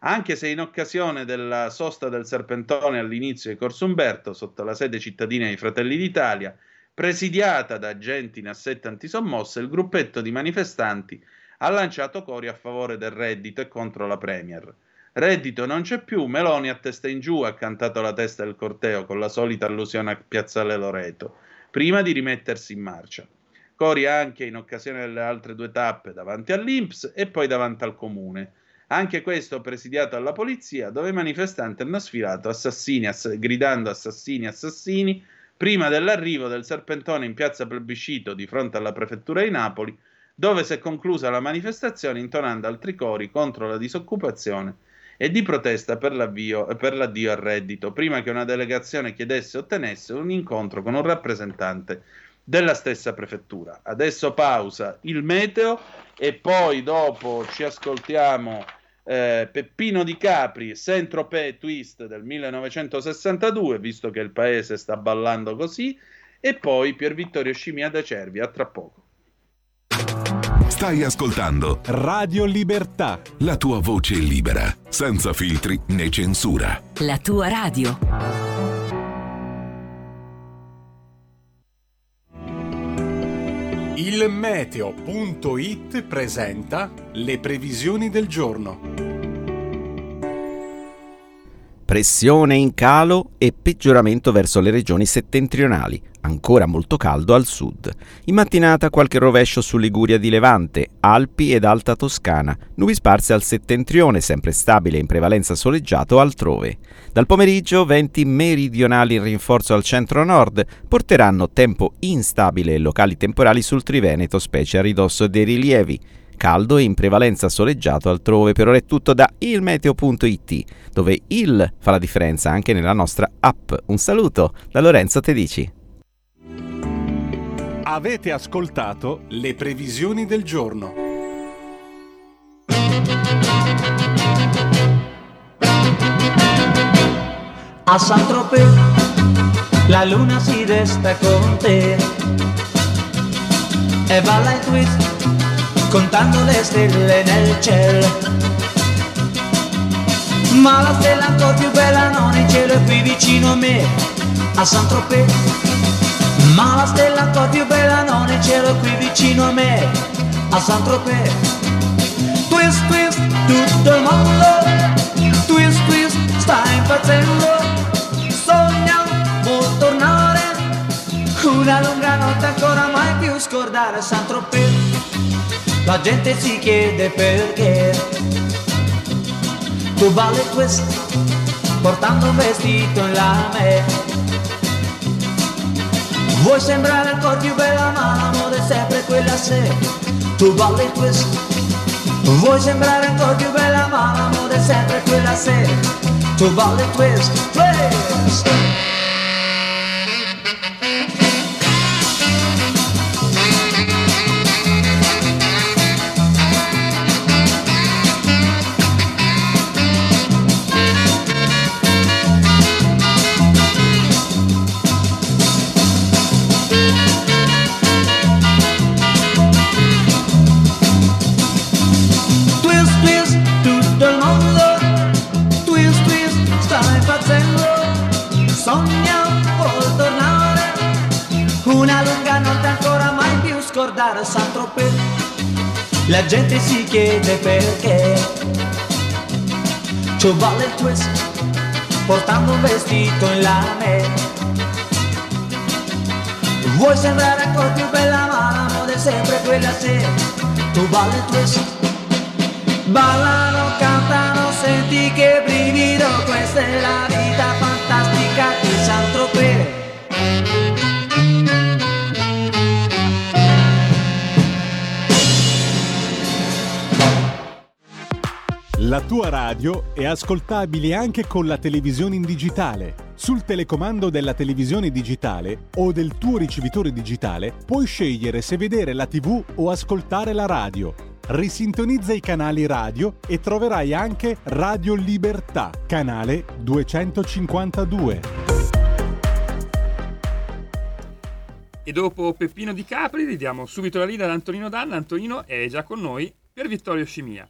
anche se in occasione della sosta del Serpentone all'inizio di Corso Umberto, sotto la sede cittadina dei Fratelli d'Italia, presidiata da agenti in assetto antisommossa, il gruppetto di manifestanti ha lanciato cori a favore del reddito e contro la Premier. Reddito non c'è più, Meloni a testa in giù ha cantato la testa del corteo con la solita allusione a Piazzale Loreto, prima di rimettersi in marcia. Cori anche in occasione delle altre due tappe, davanti all'Inps e poi davanti al Comune. Anche questo presidiato alla polizia, dove i manifestanti hanno sfilato assassini, ass- gridando assassini, assassini, prima dell'arrivo del serpentone in piazza Plebiscito di fronte alla prefettura di Napoli, dove si è conclusa la manifestazione intonando altri cori contro la disoccupazione e di protesta per l'avvio e per l'addio al reddito, prima che una delegazione chiedesse e ottenesse un incontro con un rappresentante della stessa prefettura. Adesso pausa il meteo e poi dopo ci ascoltiamo eh, Peppino Di Capri, Saint-Tropez Twist del millenovecentosessantadue, visto che il paese sta ballando così, e poi Pier Vittorio Scimia da Cervi. A tra poco. Stai ascoltando Radio Libertà, la tua voce libera, senza filtri né censura. La tua radio. Il meteo punto it presenta le previsioni del giorno. Pressione in calo e peggioramento verso le regioni settentrionali, ancora molto caldo al sud. In mattinata qualche rovescio su Liguria di Levante, Alpi ed Alta Toscana, nubi sparse al settentrione, sempre stabile e in prevalenza soleggiato altrove. Dal pomeriggio venti meridionali in rinforzo al centro-nord porteranno tempo instabile e locali temporali sul Triveneto, specie a ridosso dei rilievi. Caldo e in prevalenza soleggiato altrove. Per ora è tutto da il meteo punto it, dove il fa la differenza anche nella nostra app. Un saluto da Lorenzo Tedici. Avete ascoltato le previsioni del giorno. A Saint-Tropez la luna si resta con te e balla in twist contando le stelle nel cielo, ma la stella ancora più bella non in cielo è qui vicino a me, a Saint-Tropez, ma la stella ancora più bella non in cielo è qui vicino a me, a Saint-Tropez. Twist, twist, tutto il mondo, twist, twist, sta impazzendo, sognavo tornare, una lunga notte ancora mai più scordare, Saint-Tropez. La gente si chiede perché tu balli twist portando un vestito in lame. Vuoi sembrare ancora più bella ma l'amore è sempre quella se tu balli twist. Vuoi sembrare ancora più bella ma l'amore è sempre quella se tu balli twist, twist. Saint-Tropez, la gente si chiede perché tu balli il twist portando un vestito in lame. Vuoi sembrare ancora più bella ma l'amore è sempre quella sera, tu balli il twist. Ballano, cantano, senti che brivido, questa è la vita fantastica di Saint-Tropez. La tua radio è ascoltabile anche con la televisione in digitale. Sul telecomando della televisione digitale o del tuo ricevitore digitale puoi scegliere se vedere la tivù o ascoltare la radio. Risintonizza i canali radio e troverai anche Radio Libertà, canale duecentocinquantadue. E dopo Peppino Di Capri ridiamo subito la linea ad Antonino Danna. Antonino è già con noi per Vittorio Scimia.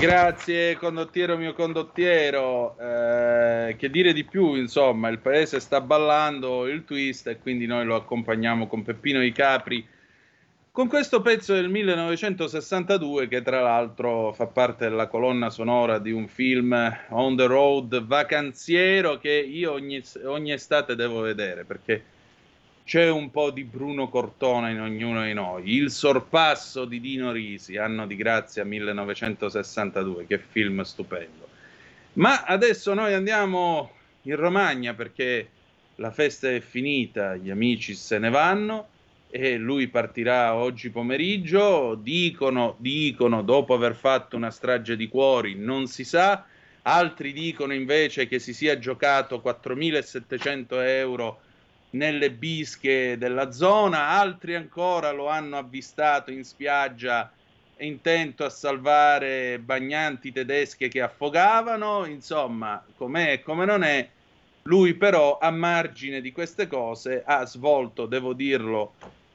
Grazie condottiero mio condottiero, eh, che dire di più, insomma il paese sta ballando il twist e quindi noi lo accompagniamo con Peppino Di Capri con questo pezzo del millenovecentosessantadue che tra l'altro fa parte della colonna sonora di un film on the road vacanziero che io ogni, ogni estate devo vedere perché c'è un po' di Bruno Cortona in ognuno di noi. Il sorpasso di Dino Risi, anno di grazia millenovecentosessantadue, che film stupendo. Ma adesso noi andiamo in Romagna perché la festa è finita, gli amici se ne vanno e lui partirà oggi pomeriggio, dicono, dicono dopo aver fatto una strage di cuori, non si sa, altri dicono invece che si sia giocato quattromilasettecento euro nelle bische della zona, altri ancora lo hanno avvistato in spiaggia intento a salvare bagnanti tedesche che affogavano, insomma com'è e come non è. Lui però a margine di queste cose ha svolto, devo dirlo,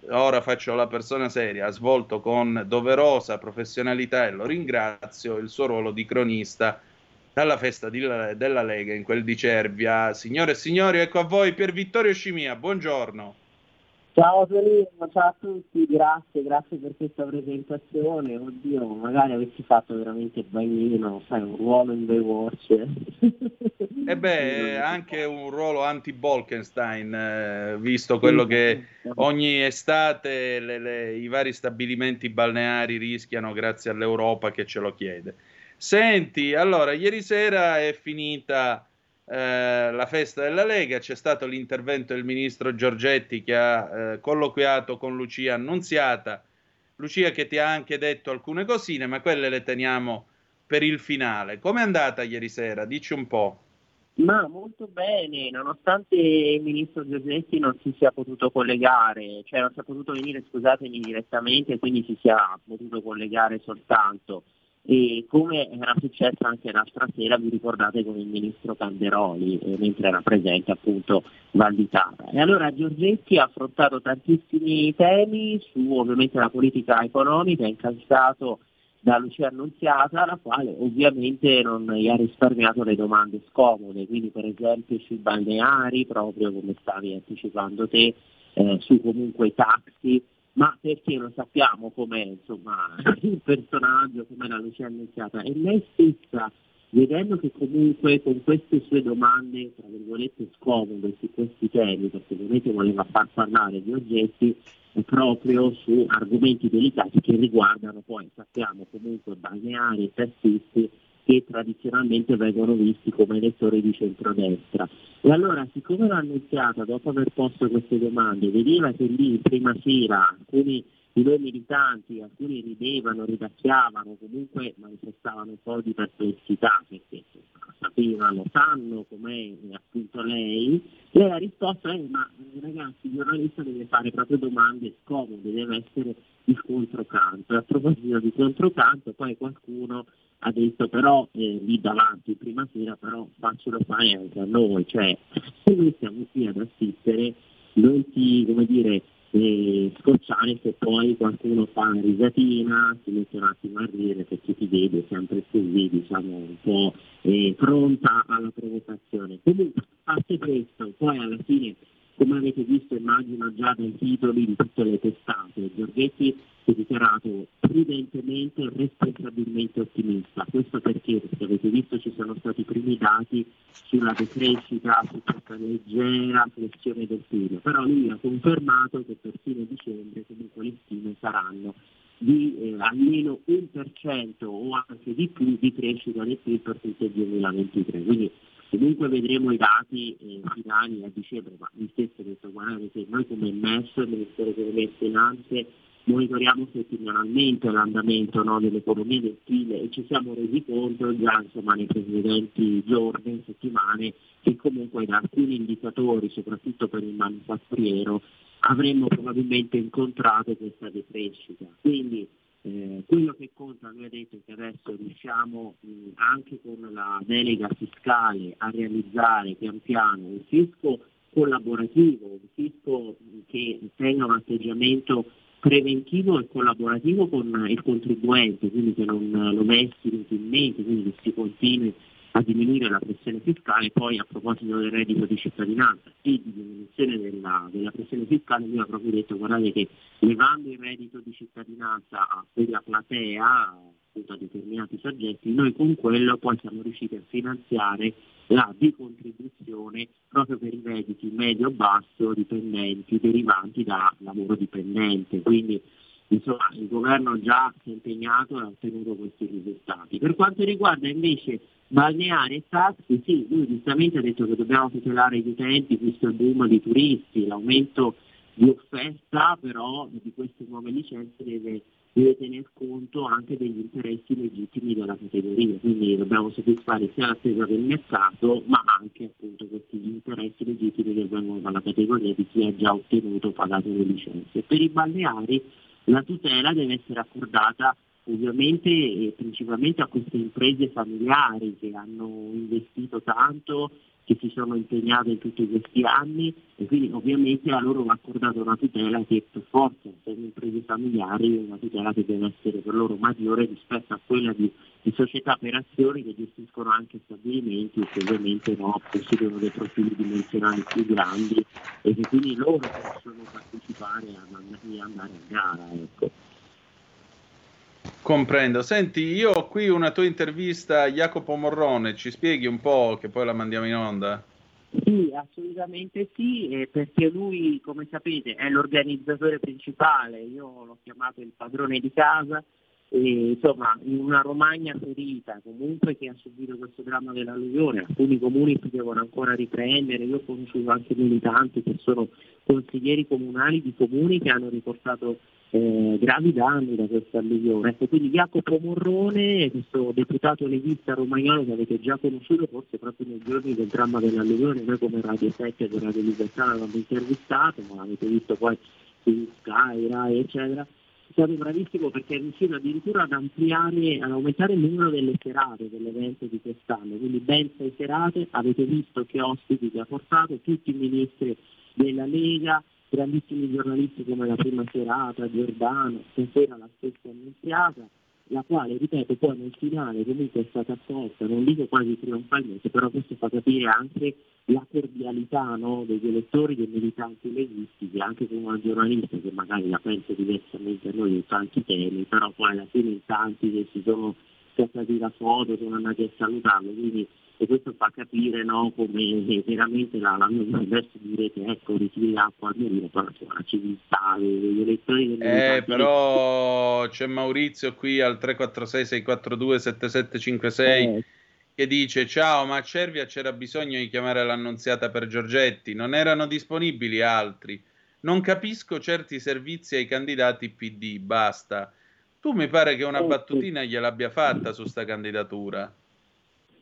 ora faccio la persona seria, ha svolto con doverosa professionalità e lo ringrazio il suo ruolo di cronista dalla festa di, della Lega in quel di Cervia. Signore e signori, ecco a voi Pier Vittorio Scimia, buongiorno. Ciao Antonino, ciao a tutti, grazie, grazie per questa presentazione. Oddio, magari avessi fatto veramente bagnino, sai, un ruolo in The Watcher. E beh, anche un ruolo anti-Bolkenstein, eh, visto quello che ogni estate le, le, i vari stabilimenti balneari rischiano grazie all'Europa che ce lo chiede. Senti, allora, ieri sera è finita eh, la festa della Lega, c'è stato l'intervento del ministro Giorgetti che ha eh, colloquiato con Lucia Annunziata, Lucia che ti ha anche detto alcune cosine, ma quelle le teniamo per il finale. Com'è andata ieri sera? Dici un po'. Ma molto bene, nonostante il ministro Giorgetti non si sia potuto collegare, cioè non sia potuto venire, scusatemi, direttamente, quindi si sia potuto collegare soltanto. E come era successo anche l'altra sera, vi ricordate, con il ministro Calderone, eh, mentre era presente appunto Valditara. E allora Giorgetti ha affrontato tantissimi temi su ovviamente la politica economica, incalzato da Lucia Annunziata, la quale ovviamente non gli ha risparmiato le domande scomode, quindi per esempio sui balneari, proprio come stavi anticipando te, eh, su comunque i taxi, ma perché lo sappiamo com'è, insomma, il personaggio, com'è la Lucia Annunziata. E lei stessa, vedendo che comunque con queste sue domande, tra virgolette, scomode su questi temi, perché ovviamente voleva far parlare di oggetti proprio su argomenti delicati che riguardano poi, sappiamo comunque, balneari e tassisti, che tradizionalmente vengono visti come elettori di centrodestra. E allora, siccome l'ha annunciata, dopo aver posto queste domande, vedeva che lì in prima fila alcuni di noi militanti, alcuni ridevano, ridacchiavano, comunque manifestavano un po' di perplessità, perché sapevano, sanno com'è appunto lei, lei ha risposto, eh, ma ragazzi, il giornalista deve fare proprio domande scomode, deve essere il controcanto. E a proposito di controcanto, poi qualcuno ha detto però eh, lì davanti prima sera però faccelo fare anche a noi, cioè se noi siamo qui ad assistere non ti, come dire, eh, scocciare se poi qualcuno fa una risatina, si mette un attimo a ridere perché ti vede sempre così, diciamo un po' eh, pronta alla provocazione. Comunque a parte questo, poi alla fine, come avete visto immagino già dai titoli di tutte le testate, Giorgetti si è dichiarato prudentemente e responsabilmente ottimista. Questo perché, perché avete visto ci sono stati i primi dati sulla decrescita, su questa leggera flessione del P I L, però lui ha confermato che per fine dicembre comunque le stime saranno di eh, almeno un per cento o anche di più di crescita del P I L per tutto il duemilaventitré. Quindi comunque vedremo i dati eh, finali a dicembre, ma mi stesso detto guardate che noi come M E S, il Ministero delle Finanze, monitoriamo settimanalmente l'andamento, no, dell'economia del Cile, e ci siamo resi conto già, insomma, nei precedenti giorni, settimane, che comunque da alcuni indicatori, soprattutto per il manifatturiero, avremmo probabilmente incontrato questa decrescita. Quindi eh, quello che conta, lui ha detto, che adesso riusciamo mh, anche con la delega fiscale a realizzare pian piano un fisco collaborativo, un fisco che tenga un atteggiamento preventivo e collaborativo con il contribuente, quindi che non lo messi inutilmente, quindi che si continui a diminuire la pressione fiscale. Poi, a proposito del reddito di cittadinanza e di diminuzione della, della pressione fiscale, lui ha proprio detto: guardate che levando il reddito di cittadinanza a quella platea, appunto a determinati soggetti, noi con quello poi siamo riusciti a finanziare la decontribuzione proprio per i redditi medio-basso dipendenti derivanti da lavoro dipendente. Quindi insomma il governo già si è impegnato e ha ottenuto questi risultati. Per quanto riguarda invece balneari e taxi, sì, lui giustamente ha detto che dobbiamo tutelare gli utenti, visto il boom di turisti, l'aumento di offerta, però di queste nuove licenze deve, deve tener conto anche degli interessi legittimi della categoria, quindi dobbiamo soddisfare sia l'attesa del mercato ma anche appunto questi interessi legittimi che vengono dalla categoria di chi ha già ottenuto o pagato le licenze. Per i balneari la tutela deve essere accordata ovviamente eh, principalmente a queste imprese familiari che hanno investito tanto, che si sono impegnate in tutti questi anni, e quindi ovviamente a loro va accordata una tutela che per forza, per le imprese familiari, è una tutela che deve essere per loro maggiore rispetto a quella di, di società per azioni che gestiscono anche stabilimenti e che ovviamente no, possiedono dei profili dimensionali più grandi e che quindi loro possono partecipare e andare in gara, ecco. Comprendo. Senti, io ho qui una tua intervista a Jacopo Morrone, ci spieghi un po', che poi la mandiamo in onda? Sì, assolutamente sì, eh, perché lui, come sapete, è l'organizzatore principale, io l'ho chiamato il padrone di casa, e, insomma, in una Romagna ferita comunque che ha subito questo dramma dell'alluvione, alcuni comuni si devono ancora riprendere, io ho conosciuto anche militanti che sono consiglieri comunali di comuni che hanno riportato Eh, gravi danni da questa alluvione. Ecco, quindi Jacopo Morrone, questo deputato leghista romagnolo che avete già conosciuto forse proprio nei giorni del dramma dell'alluvione, noi come Radio sette e Radio Libertà l'abbiamo intervistato, ma l'avete visto poi su Sky, Rai eccetera, è stato bravissimo perché è riuscito addirittura ad ampliare, ad aumentare il numero delle serate dell'evento di quest'anno, quindi ben sei serate, avete visto che ospiti che ha portato, tutti i ministri della Lega, grandissimi giornalisti come la prima serata, Giordano, stasera la stessa Annunziata, la quale, ripeto, poi nel finale comunque è stata accolta, non dico quasi trionfalmente, però questo fa capire anche la cordialità, no, degli elettori, dei militanti leghisti, che anche con una giornalista che magari la pensa diversamente a noi in tanti temi, però poi alla fine in tanti che si sono scattati la foto, sono andati a salutarlo, quindi e questo fa capire, no, come veramente la, la mia verso direte ecco ritiri acqua a morire, però la civiltà degli elettori delle eh però c'è Maurizio qui al tre quattro sei sei quattro due sette sette cinque sei eh. che dice: ciao, ma a Cervia c'era bisogno di chiamare l'Annunziata per Giorgetti, non erano disponibili altri, non capisco certi servizi ai candidati P D, basta. Tu mi pare che una eh, battutina gliel'abbia fatta su sta candidatura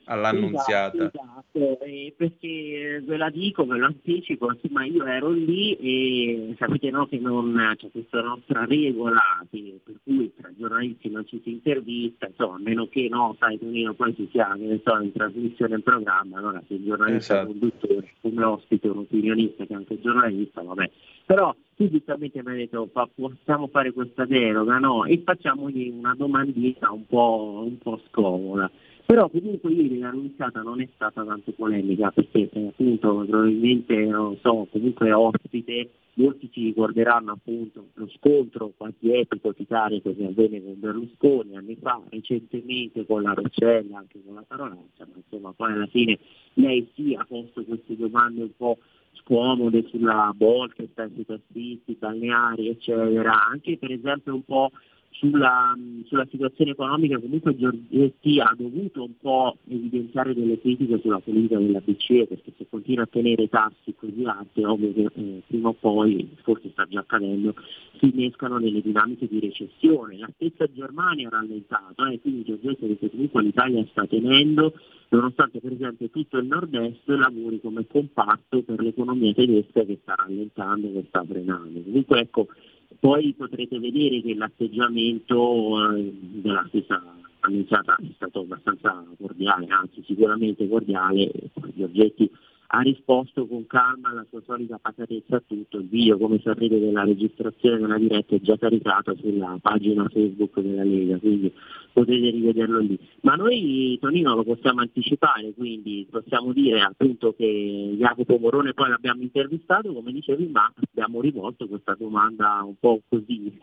all'Annunziata. Esatto, esatto. Eh, perché ve la dico, ve lo anticipo, ma io ero lì e sapete, no, che non c'è, cioè, questa nostra regola che, per cui tra giornalisti non ci si intervista, insomma, a meno che no, sai Tonino, poi si chiami, ne so, in trasmissione, in programma, allora se il giornalista esatto. è un conduttore, un ospite, un opinionista che è anche giornalista, vabbè, però tu giustamente mi hai detto possiamo fare questa deroga, no? E facciamogli una domandina un po', un po' scomoda. Però comunque ieri l'Annunziata non è stata tanto polemica, perché appunto probabilmente, non so, comunque ospite, molti ci ricorderanno appunto lo scontro quasi epico di carico che avvenne con Berlusconi anni fa, recentemente con la Roccella, anche con la Parolaccia, ma insomma poi alla fine lei sì ha posto queste domande un po' scomode sulla Bolkestein, sui tassisti, balneari eccetera, anche per esempio un po' sulla, sulla situazione economica, comunque Giorgetti ha dovuto un po' evidenziare delle critiche sulla politica della B C E, perché se continua a tenere tassi così alte, ovvio che eh, prima o poi, forse sta già accadendo, si innescano nelle dinamiche di recessione. La stessa Germania ha rallentato, eh, quindi Giorgetti ha detto comunque l'Italia sta tenendo, nonostante per esempio tutto il nord-est lavori come compatto per l'economia tedesca che sta rallentando, che sta frenando. Comunque ecco, poi potrete vedere che l'atteggiamento eh, della stessa Annunziata è stato abbastanza cordiale, anzi sicuramente cordiale. Giorgetti ha risposto con calma alla sua solita pacatezza a tutto. Il video, come sapete, della registrazione della diretta è già caricato sulla pagina Facebook della Lega, quindi potete rivederlo lì. Ma noi, Tonino, lo possiamo anticipare, quindi possiamo dire appunto che Jacopo Morone poi l'abbiamo intervistato, come dicevi, ma abbiamo rivolto questa domanda un po' così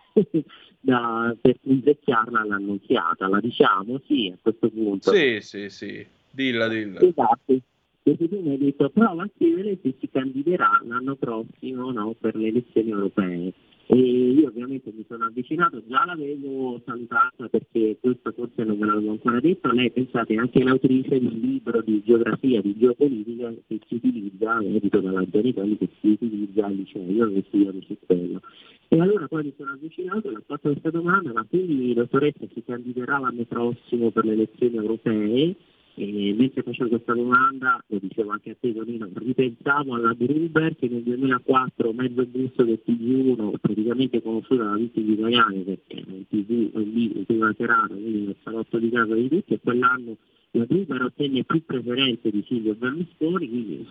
da, per invecchiarla all'Annunziata. La diciamo? Sì, a questo punto. Sì, sì, sì. Dilla, dilla. Esatto. Perché tu mi hai detto prova a scrivere se si candiderà l'anno prossimo, no, per le elezioni europee, e io ovviamente mi sono avvicinato, già l'avevo salutata perché questo forse non ve l'avevo ancora detto. Lei, pensate, è anche l'autrice di un libro di geografia, di geopolitica che si utilizza, edito dalla Giorgetti, che si utilizza al liceo, dove studio di Cistello. E allora poi mi sono avvicinato e ho fatto questa domanda: ma quindi, dottoressa, si candiderà l'anno prossimo per le elezioni europee? E mentre facevo questa domanda, lo dicevo anche a te, Tonino, ripensavo alla Gruber che nel duemilaquattro, mezzo busto del T G uno, praticamente conosciuta da tutti gli italiani perché il T G lì era terato, quindi nel salotto di casa di tutti, e quell'anno la Gruber ottenne più preferenze di Silvio Berlusconi, quindi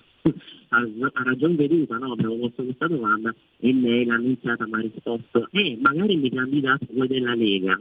a, a ragion veduta, no, abbiamo posto questa domanda e lei, l'Annunziata, mi ha risposto eh, magari mi candidato voi della Lega.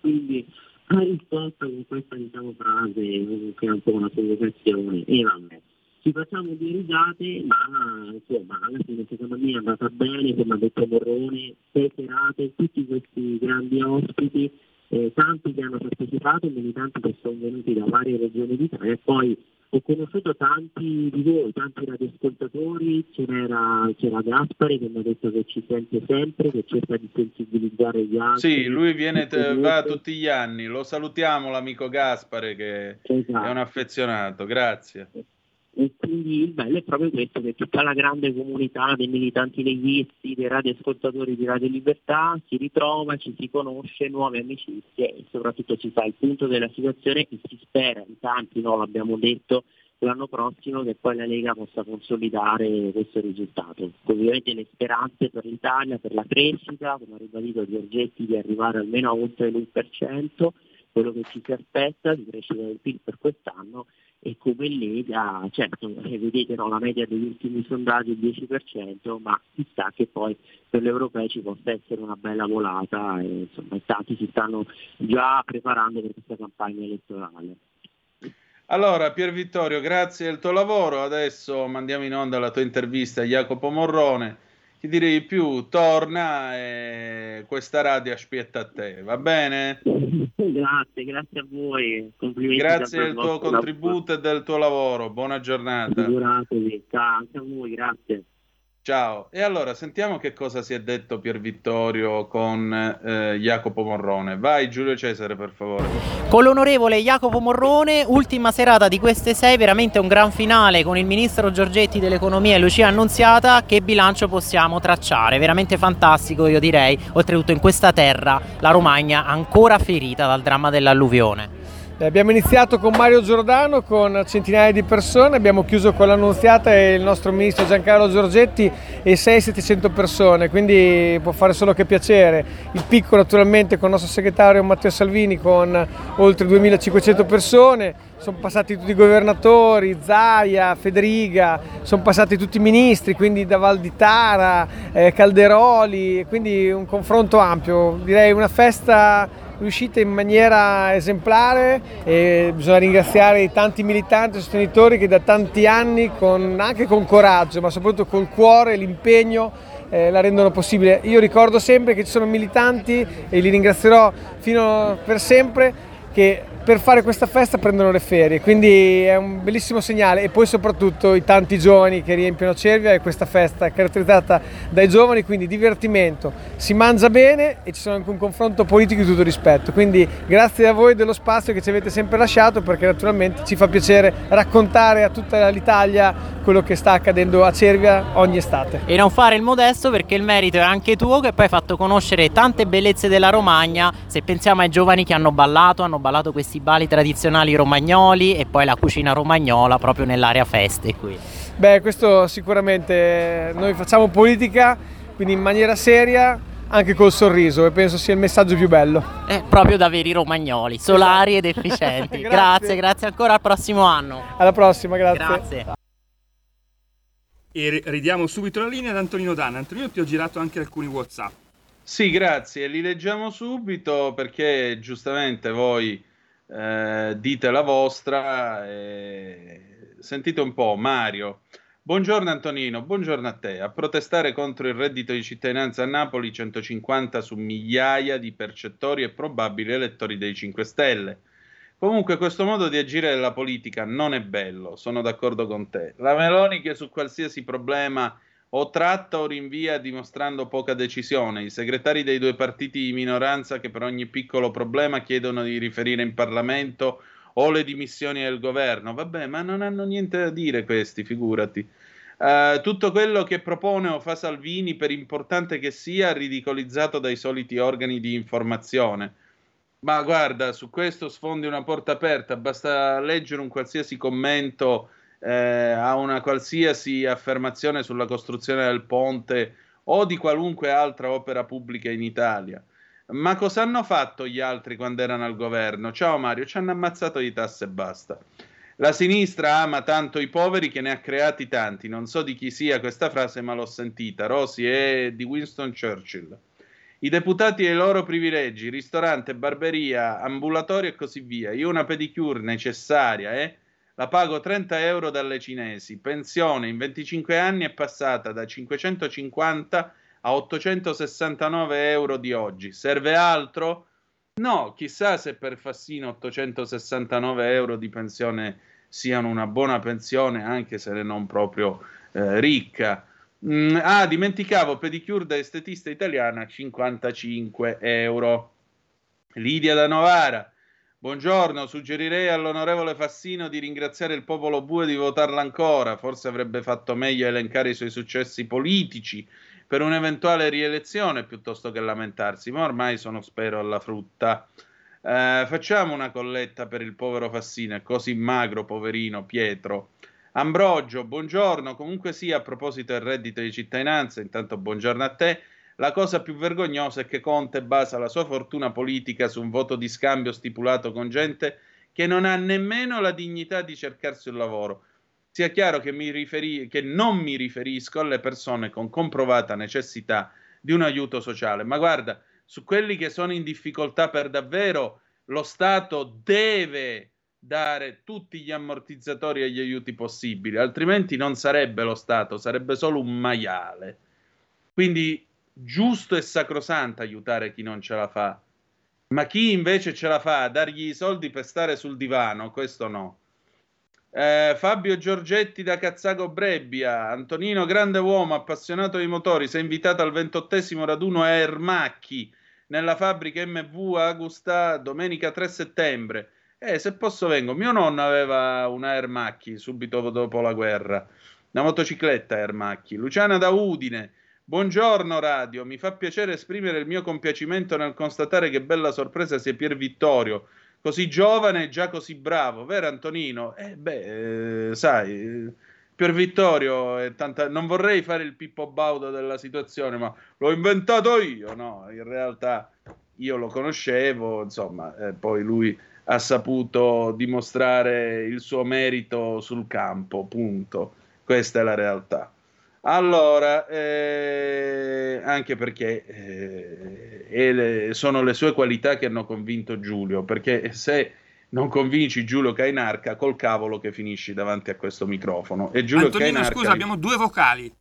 Quindi ha risposto con questa, diciamo, frase che è un po' una provocazione, e vabbè, ci facciamo due risate, ma insomma alla fine secondo me è andata bene, come ha detto Morrone, serate, tutti questi grandi ospiti, eh, tanti che hanno partecipato, militanti che sono venuti da varie regioni d'Italia, e poi ho conosciuto tanti di voi, tanti radioascoltatori. C'era, c'era Gaspari che mi ha detto che ci sente sempre, che cerca di sensibilizzare gli altri. Sì, lui viene, va tutti gli anni, lo salutiamo l'amico Gaspari che esatto. È un affezionato, grazie. E quindi il bello è proprio questo, che tutta la grande comunità dei militanti leghisti, dei radioascoltatori di Radio Libertà si ritrova, ci si conosce, nuove amicizie, e soprattutto ci fa il punto della situazione e si spera, in tanti, no, l'abbiamo detto, l'anno prossimo che poi la Lega possa consolidare questo risultato. Ovviamente le speranze per l'Italia, per la crescita, come ha ribadito Giorgetti, di arrivare almeno a oltre l'uno per cento, quello che ci si aspetta di crescita del P I L per quest'anno. E come Lega, certo, vedete, no, la media degli ultimi sondaggi è il dieci per cento, ma si sa che poi per l'europeo ci possa essere una bella volata, e insomma tanti si stanno già preparando per questa campagna elettorale. Allora Pier Vittorio, grazie del tuo lavoro, adesso mandiamo in onda la tua intervista a Jacopo Morrone. Ti direi più, torna e questa radio aspetta a te, va bene? Grazie, grazie a voi. Complimenti. Grazie del tuo contributo e del tuo lavoro, buona giornata. Figuratevi, anche a voi, grazie. Ciao, e allora sentiamo che cosa si è detto Pier Vittorio con eh, Jacopo Morrone. Vai Giulio Cesare, per favore. Con l'onorevole Jacopo Morrone, ultima serata di queste sei, veramente un gran finale con il ministro Giorgetti dell'Economia e Lucia Annunziata. Che bilancio possiamo tracciare? Veramente fantastico, io direi, oltretutto in questa terra, la Romagna, ancora ferita dal dramma dell'alluvione. Abbiamo iniziato con Mario Giordano, con centinaia di persone, abbiamo chiuso con l'Annunziata e il nostro ministro Giancarlo Giorgetti e sei settecento persone, quindi può fare solo che piacere. Il picco naturalmente con il nostro segretario Matteo Salvini con oltre duemilacinquecento persone, sono passati tutti i governatori, Zaia, Federiga, sono passati tutti i ministri, quindi da Val di Tara, eh, Calderoli, quindi un confronto ampio, direi una festa riuscite in maniera esemplare, e bisogna ringraziare i tanti militanti e sostenitori che da tanti anni, con, anche con coraggio, ma soprattutto col cuore e l'impegno, eh, la rendono possibile. Io ricordo sempre che ci sono militanti, e li ringrazierò fino per sempre, che per fare questa festa prendono le ferie, quindi è un bellissimo segnale. E poi soprattutto i tanti giovani che riempiono Cervia, e questa festa è caratterizzata dai giovani, quindi divertimento, si mangia bene e ci sono anche un confronto politico di tutto rispetto. Quindi grazie a voi dello spazio che ci avete sempre lasciato, perché naturalmente ci fa piacere raccontare a tutta l'Italia quello che sta accadendo a Cervia ogni estate. E non fare il modesto, perché il merito è anche tuo, che poi hai fatto conoscere tante bellezze della Romagna. Se pensiamo ai giovani che hanno ballato, hanno ballato questi i bali tradizionali romagnoli e poi la cucina romagnola proprio nell'area feste qui. Beh, questo sicuramente, noi facciamo politica quindi in maniera seria, anche col sorriso, e penso sia il messaggio più bello. È proprio da veri romagnoli, solari ed efficienti. grazie. grazie, grazie ancora, al prossimo anno. Alla prossima, grazie. grazie. E ridiamo subito la linea ad Antonino Danna. Antonino, ti ho girato anche alcuni WhatsApp. Sì, grazie, li leggiamo subito perché giustamente voi Eh, dite la vostra, eh, sentite un po'. Mario: buongiorno Antonino, buongiorno a te. A protestare contro il reddito di cittadinanza a Napoli, centocinquanta su migliaia di percettori e probabili elettori dei cinque Stelle. Comunque questo modo di agire della politica non è bello, sono d'accordo con te. La Meloni che su qualsiasi problema o tratta o rinvia dimostrando poca decisione, i segretari dei due partiti di minoranza che per ogni piccolo problema chiedono di riferire in Parlamento o le dimissioni del governo. Vabbè, ma non hanno niente da dire questi, figurati. Uh, tutto quello che propone o fa Salvini, per importante che sia, ridicolizzato dai soliti organi di informazione. Ma guarda, su questo sfondi una porta aperta, basta leggere un qualsiasi commento Eh, a una qualsiasi affermazione sulla costruzione del ponte o di qualunque altra opera pubblica in Italia. Ma cosa hanno fatto gli altri quando erano al governo? Ciao Mario, ci hanno ammazzato di tasse e basta. La sinistra ama tanto i poveri che ne ha creati tanti. Non so di chi sia questa frase, ma l'ho sentita. Rosy è di Winston Churchill. I deputati e i loro privilegi, ristorante, barberia, ambulatorio e così via. Io una pedicure necessaria, eh? La pago trenta euro dalle cinesi. Pensione in venticinque anni è passata da cinquecentocinquanta a ottocentosessantanove euro di oggi. Serve altro? No, chissà se per Fassino ottocentosessantanove euro di pensione siano una buona pensione, anche se non proprio eh, ricca. Mm, ah, dimenticavo, pedicure da estetista italiana cinquantacinque euro. Lidia da Novara: buongiorno, suggerirei all'onorevole Fassino di ringraziare il popolo bue di votarla ancora, forse avrebbe fatto meglio elencare i suoi successi politici per un'eventuale rielezione piuttosto che lamentarsi, ma ormai sono spero alla frutta. Eh, facciamo una colletta per il povero Fassino, è così magro, poverino. Pietro Ambrogio: buongiorno, comunque sia, a proposito del reddito di cittadinanza, intanto buongiorno a te. La cosa più vergognosa è che Conte basa la sua fortuna politica su un voto di scambio stipulato con gente che non ha nemmeno la dignità di cercarsi un lavoro. Sia chiaro che, mi riferi- che non mi riferisco alle persone con comprovata necessità di un aiuto sociale, ma guarda, su quelli che sono in difficoltà per davvero, lo Stato deve dare tutti gli ammortizzatori e gli aiuti possibili, altrimenti non sarebbe lo Stato, sarebbe solo un maiale. Quindi giusto e sacrosanto aiutare chi non ce la fa, ma chi invece ce la fa, dargli i soldi per stare sul divano, questo no. eh, Fabio Giorgetti da Cazzago Brebbia: Antonino, grande uomo appassionato di motori, sei invitato al ventottesimo raduno a Ermacchi nella fabbrica M V Agusta domenica tre settembre. Eh, se posso vengo, mio nonno aveva una Ermacchi subito dopo la guerra, una motocicletta Ermacchi. Luciana da Udine: buongiorno Radio, mi fa piacere esprimere il mio compiacimento nel constatare che bella sorpresa sia Pier Vittorio, così giovane e già così bravo, vero Antonino? Eh beh, eh, sai, Pier Vittorio è tanta... non vorrei fare il Pippo Baudo della situazione, ma l'ho inventato io, no? In realtà io lo conoscevo, insomma, eh, poi lui ha saputo dimostrare il suo merito sul campo, punto. Questa è la realtà. Allora, eh, anche perché eh, le, sono le sue qualità che hanno convinto Giulio, perché se non convinci Giulio Cainarca, col cavolo che finisci davanti a questo microfono. E Giulio Antonino, Cainarca, scusa, abbiamo due vocali.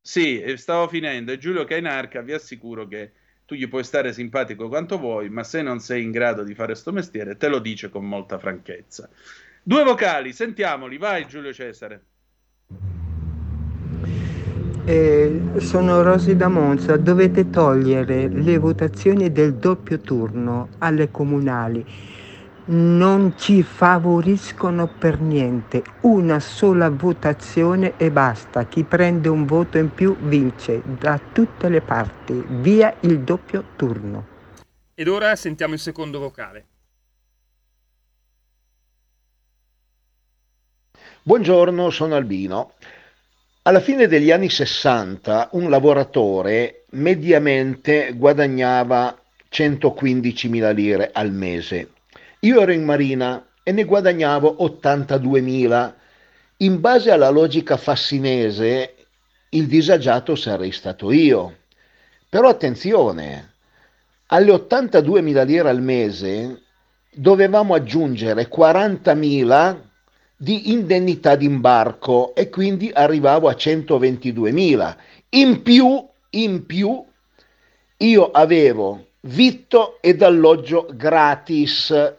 Sì, stavo finendo. E Giulio Cainarca, vi assicuro che tu gli puoi stare simpatico quanto vuoi, ma se non sei in grado di fare sto mestiere, te lo dice con molta franchezza. Due vocali, sentiamoli, vai Giulio Cesare. Eh, sono Rosy da Monza, dovete togliere le votazioni del doppio turno alle comunali, non ci favoriscono per niente, una sola votazione e basta, chi prende un voto in più vince da tutte le parti, via il doppio turno. Ed ora sentiamo il secondo vocale. Buongiorno, sono Albino. Alla fine degli anni sessanta un lavoratore mediamente guadagnava centoquindicimila lire al mese. Io ero in Marina e ne guadagnavo ottantaduemila. In base alla logica fassinese, il disagiato sarei stato io. Però attenzione, alle ottantaduemila lire al mese dovevamo aggiungere quarantamila di indennità d'imbarco e quindi arrivavo a centoventiduemila. In più, in più, io avevo vitto ed alloggio gratis.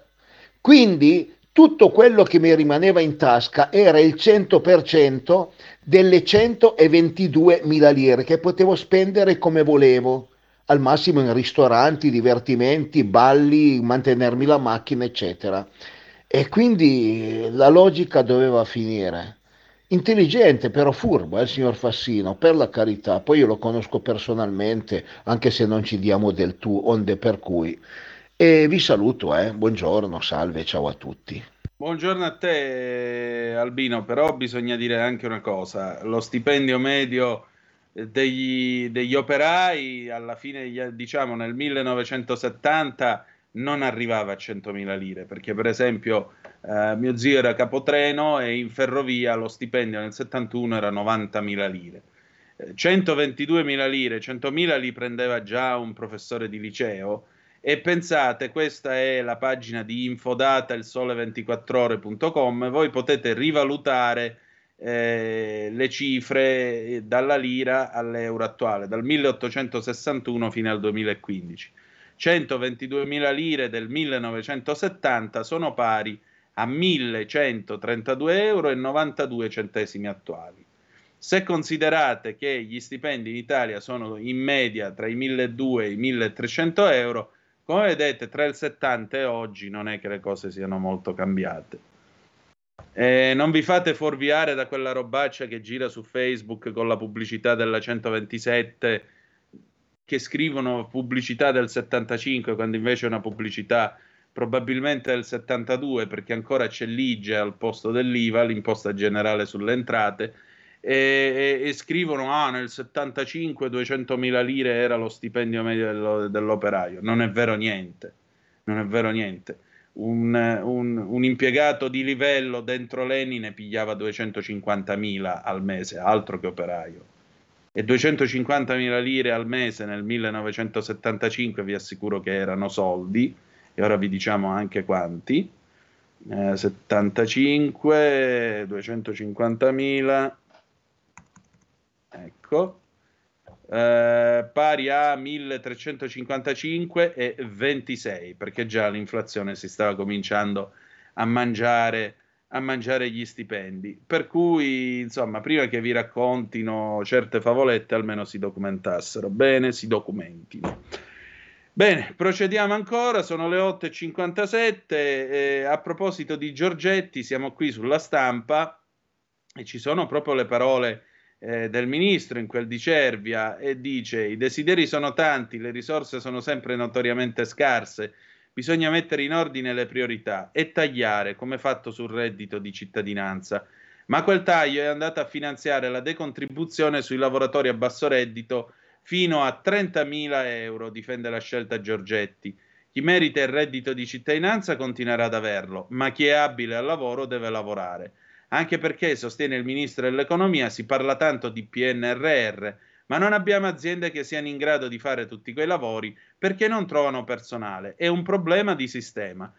Quindi tutto quello che mi rimaneva in tasca era il cento per cento delle centoventiduemila lire che potevo spendere come volevo, al massimo in ristoranti, divertimenti, balli, mantenermi la macchina, eccetera. E quindi la logica doveva finire. Intelligente però furbo, eh, il signor Fassino, per la carità. Poi io lo conosco personalmente, anche se non ci diamo del tu, onde per cui. E vi saluto, eh. Buongiorno, salve, ciao a tutti. Buongiorno a te Albino, però bisogna dire anche una cosa, lo stipendio medio degli, degli operai alla fine, diciamo nel millenovecentosettanta, non arrivava a centomila lire, perché per esempio eh, mio zio era capotreno e in ferrovia lo stipendio nel settantuno era novantamila lire. Eh, centoventiduemila lire, centomila li prendeva già un professore di liceo. E pensate, questa è la pagina di Infodata, il sole ventiquattro ore punto com, voi potete rivalutare eh, le cifre dalla lira all'euro attuale, dal milleottocentosessantuno fino al duemilaquindici. centoventiduemila lire del millenovecentosettanta sono pari a millecentotrentadue euro e novantadue centesimi attuali. Se considerate che gli stipendi in Italia sono in media tra i milleduecento e i milletrecento euro, come vedete tra il settanta e oggi non è che le cose siano molto cambiate. E non vi fate fuorviare da quella robaccia che gira su Facebook con la pubblicità della centoventisette, che scrivono pubblicità del settantacinque quando invece è una pubblicità probabilmente del settantadue, perché ancora c'è l'I G E al posto dell'I V A, l'imposta generale sulle entrate, e, e, e scrivono ah nel settantacinque duecentomila lire era lo stipendio medio dello, dell'operaio. Non è vero niente, non è vero niente. Un, un, un impiegato di livello dentro l'ENI ne pigliava duecentocinquantamila al mese, altro che operaio. E duecentocinquantamila lire al mese nel millenovecentosettantacinque vi assicuro che erano soldi, e ora vi diciamo anche quanti. Eh, settantacinque, duecentocinquantamila, ecco, eh, pari a milletrecentocinquantacinque e ventisei, perché già l'inflazione si stava cominciando a mangiare a mangiare gli stipendi, per cui insomma prima che vi raccontino certe favolette almeno si documentassero bene, si documentino bene. Procediamo ancora, sono le otto e cinquantasette e a proposito di Giorgetti siamo qui sulla Stampa e ci sono proprio le parole eh, del ministro in quel di Cervia, e dice: i desideri sono tanti, le risorse sono sempre notoriamente scarse. Bisogna mettere in ordine le priorità e tagliare, come fatto sul reddito di cittadinanza. Ma quel taglio è andato a finanziare la decontribuzione sui lavoratori a basso reddito fino a trentamila euro, difende la scelta Giorgetti. Chi merita il reddito di cittadinanza continuerà ad averlo, ma chi è abile al lavoro deve lavorare. Anche perché, sostiene il ministro dell'economia, si parla tanto di P N R R, ma non abbiamo aziende che siano in grado di fare tutti quei lavori perché non trovano personale. È un problema di sistema.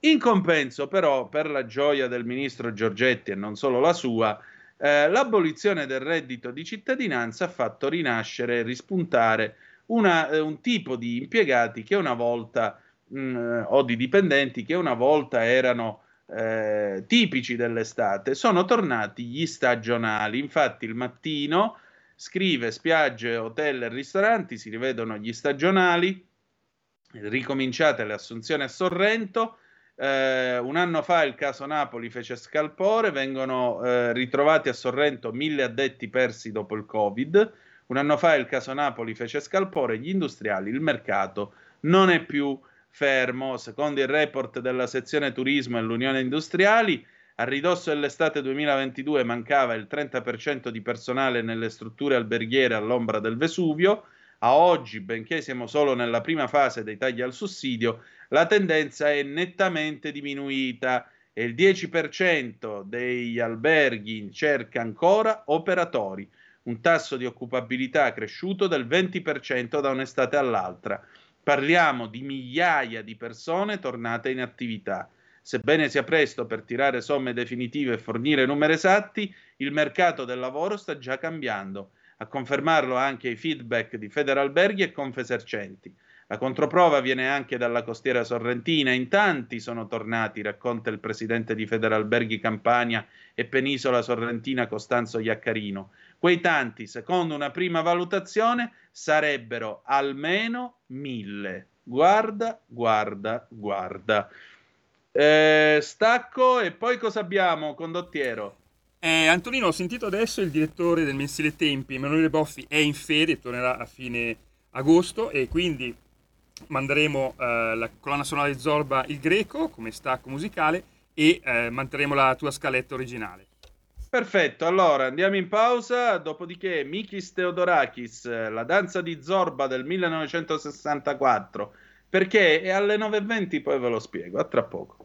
In compenso, però, per la gioia del ministro Giorgetti e non solo la sua, eh, l'abolizione del reddito di cittadinanza ha fatto rinascere e rispuntare una, eh, un tipo di impiegati che una volta, mh, o di dipendenti che una volta erano eh, tipici dell'estate, sono tornati gli stagionali. Infatti il mattino scrive: spiagge, hotel e ristoranti, si rivedono gli stagionali, ricominciate le assunzioni a Sorrento. Eh, un anno fa il caso Napoli fece scalpore, vengono eh, ritrovati a Sorrento mille addetti persi dopo il Covid. Un anno fa il caso Napoli fece scalpore, gli industriali, il mercato non è più fermo. Secondo il report della sezione turismo e l'Unione Industriali, a ridosso dell'estate duemilaventidue mancava il trenta per cento di personale nelle strutture alberghiere all'ombra del Vesuvio. A oggi, benché siamo solo nella prima fase dei tagli al sussidio, la tendenza è nettamente diminuita e il dieci per cento degli alberghi cerca ancora operatori, un tasso di occupabilità cresciuto del venti per cento da un'estate all'altra. Parliamo di migliaia di persone tornate in attività. Sebbene sia presto per tirare somme definitive e fornire numeri esatti, il mercato del lavoro sta già cambiando. A confermarlo anche i feedback di Federalberghi e Confesercenti. La controprova viene anche dalla costiera sorrentina. In tanti sono tornati, racconta il presidente di Federalberghi Campania e Penisola Sorrentina Costanzo Iaccarino. Quei tanti, secondo una prima valutazione, sarebbero almeno mille. Guarda, guarda, guarda. Eh, stacco e poi cosa abbiamo, condottiero? Eh, Antonino, ho sentito adesso il direttore del mensile Tempi, Emanuele Boffi, è in ferie, tornerà a fine agosto e quindi manderemo eh, la colonna sonora di Zorba Il Greco come stacco musicale e eh, manterremo la tua scaletta originale. Perfetto, allora andiamo in pausa, dopodiché Mikis Theodorakis, La danza di Zorba del millenovecentosessantaquattro, perché è alle nove e venti, poi ve lo spiego, a tra poco.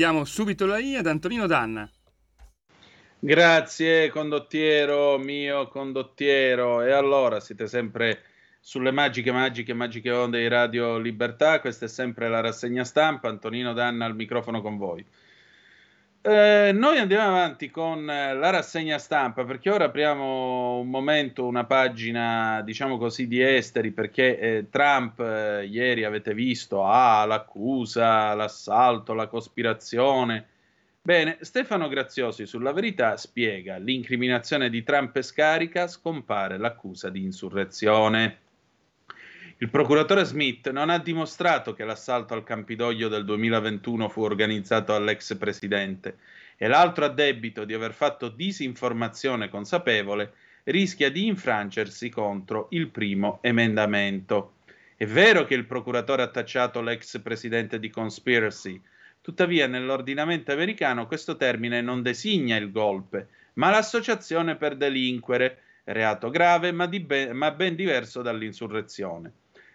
diamo subito la linea ad Antonino Danna. Grazie condottiero, mio condottiero. E allora siete sempre sulle magiche, magiche, magiche onde di Radio Libertà. Questa è sempre la rassegna stampa. Antonino Danna al microfono con voi. Eh, noi andiamo avanti con la rassegna stampa, perché ora apriamo un momento una pagina, diciamo così, di esteri, perché eh, Trump eh, ieri avete visto ah, l'accusa, l'assalto, la cospirazione. Bene, Stefano Graziosi sulla Verità spiega: l'incriminazione di Trump è scarica, scompare l'accusa di insurrezione. Il procuratore Smith non ha dimostrato che l'assalto al Campidoglio del duemilaventuno fu organizzato all'ex presidente e l'altro addebito di aver fatto disinformazione consapevole rischia di infrangersi contro il primo emendamento. È vero che il procuratore ha tacciato l'ex presidente di conspiracy, tuttavia nell'ordinamento americano questo termine non designa il golpe, ma l'associazione per delinquere, reato grave ma, di ben, ma ben diverso dall'insurrezione.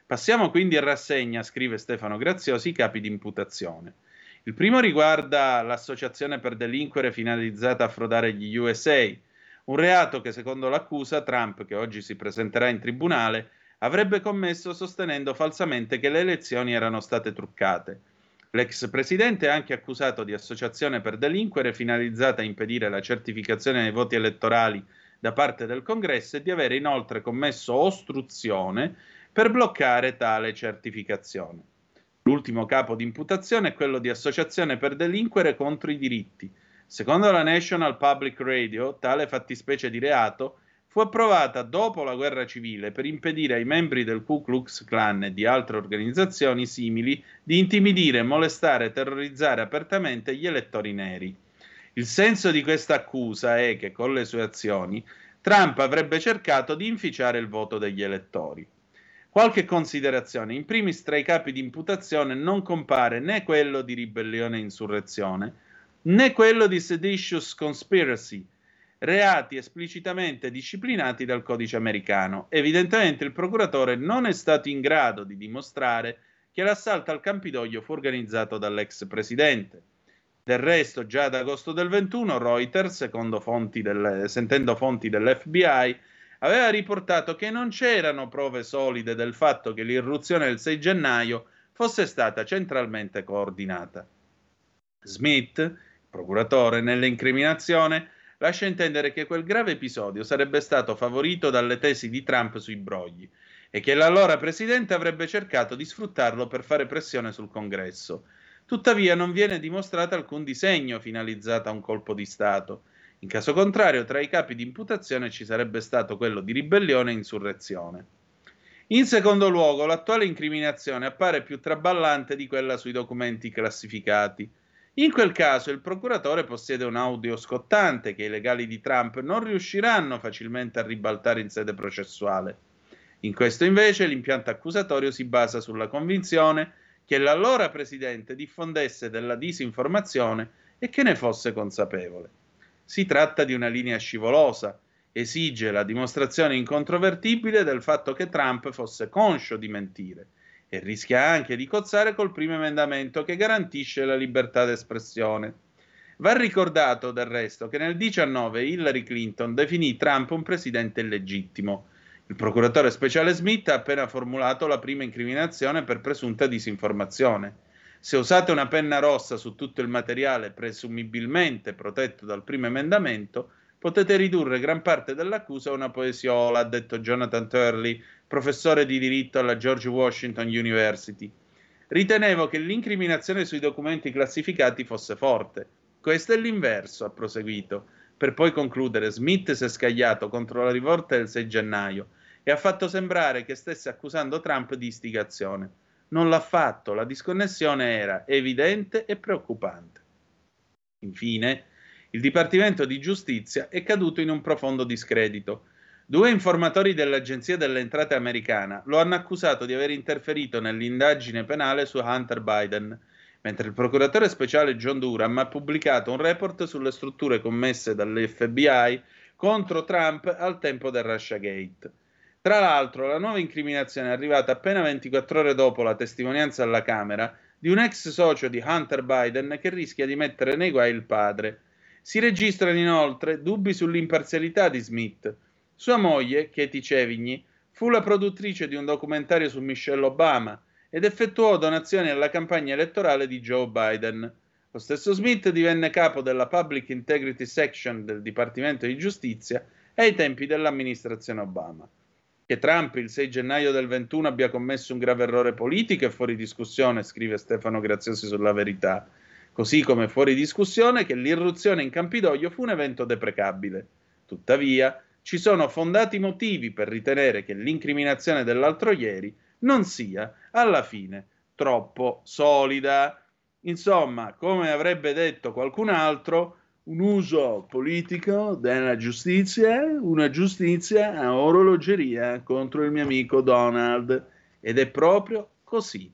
Passiamo quindi a rassegna, scrive Stefano Graziosi, i capi di imputazione. Il primo riguarda l'associazione per delinquere finalizzata a frodare gli U S A, un reato che secondo l'accusa Trump, che oggi si presenterà in tribunale, avrebbe commesso sostenendo falsamente che le elezioni erano state truccate. L'ex presidente è anche accusato di associazione per delinquere finalizzata a impedire la certificazione dei voti elettorali da parte del Congresso e di avere inoltre commesso ostruzione per bloccare tale certificazione. L'ultimo capo di imputazione è quello di associazione per delinquere contro i diritti. Secondo la National Public Radio, tale fattispecie di reato fu approvata dopo la guerra civile per impedire ai membri del Ku Klux Klan e di altre organizzazioni simili di intimidire, molestare e terrorizzare apertamente gli elettori neri. Il senso di questa accusa è che con le sue azioni Trump avrebbe cercato di inficiare il voto degli elettori. Qualche considerazione. In primis, tra i capi di imputazione non compare né quello di ribellione e insurrezione, né quello di seditious conspiracy, reati esplicitamente disciplinati dal codice americano. Evidentemente il procuratore non è stato in grado di dimostrare che l'assalto al Campidoglio fu organizzato dall'ex presidente. Del resto, già ad agosto del ventuno, Reuters, secondo fonti del, sentendo fonti dell'F B I, aveva riportato che non c'erano prove solide del fatto che l'irruzione del sei gennaio fosse stata centralmente coordinata. Smith, procuratore, nell'incriminazione, lascia intendere che quel grave episodio sarebbe stato favorito dalle tesi di Trump sui brogli e che l'allora presidente avrebbe cercato di sfruttarlo per fare pressione sul Congresso. Tuttavia non viene dimostrato alcun disegno finalizzato a un colpo di Stato. In caso contrario, tra i capi di imputazione ci sarebbe stato quello di ribellione e insurrezione. In secondo luogo, l'attuale incriminazione appare più traballante di quella sui documenti classificati. In quel caso il procuratore possiede un audio scottante che i legali di Trump non riusciranno facilmente a ribaltare in sede processuale. In questo invece l'impianto accusatorio si basa sulla convinzione che l'allora presidente diffondesse della disinformazione e che ne fosse consapevole. Si tratta di una linea scivolosa, esige la dimostrazione incontrovertibile del fatto che Trump fosse conscio di mentire e rischia anche di cozzare col primo emendamento che garantisce la libertà d'espressione. Va ricordato del resto che nel diciannove Hillary Clinton definì Trump un presidente illegittimo. Il procuratore speciale Smith ha appena formulato la prima incriminazione per presunta disinformazione. Se usate una penna rossa su tutto il materiale presumibilmente protetto dal primo emendamento, potete ridurre gran parte dell'accusa a una poesiola, ha detto Jonathan Turley, professore di diritto alla George Washington University. Ritenevo che l'incriminazione sui documenti classificati fosse forte. Questo è l'inverso, ha proseguito. Per poi concludere, Smith si è scagliato contro la rivolta del sei gennaio e ha fatto sembrare che stesse accusando Trump di istigazione. Non l'ha fatto, la disconnessione era evidente e preoccupante. Infine, il Dipartimento di Giustizia è caduto in un profondo discredito. Due informatori dell'Agenzia delle Entrate americana lo hanno accusato di aver interferito nell'indagine penale su Hunter Biden, mentre il procuratore speciale John Durham ha pubblicato un report sulle strutture commesse dall'F B I contro Trump al tempo del Russiagate. Tra l'altro, la nuova incriminazione è arrivata appena ventiquattro ore dopo la testimonianza alla Camera di un ex socio di Hunter Biden che rischia di mettere nei guai il padre. Si registrano inoltre dubbi sull'imparzialità di Smith. Sua moglie, Katie Chevigny, fu la produttrice di un documentario su Michelle Obama ed effettuò donazioni alla campagna elettorale di Joe Biden. Lo stesso Smith divenne capo della Public Integrity Section del Dipartimento di Giustizia ai tempi dell'amministrazione Obama. Che Trump il sei gennaio del ventuno abbia commesso un grave errore politico è fuori discussione, scrive Stefano Graziosi sulla Verità, così come fuori discussione che l'irruzione in Campidoglio fu un evento deprecabile. Tuttavia, ci sono fondati motivi per ritenere che l'incriminazione dell'altro ieri non sia, alla fine, troppo solida. Insomma, come avrebbe detto qualcun altro, un uso politico della giustizia, una giustizia a orologeria contro il mio amico Donald. Ed è proprio così.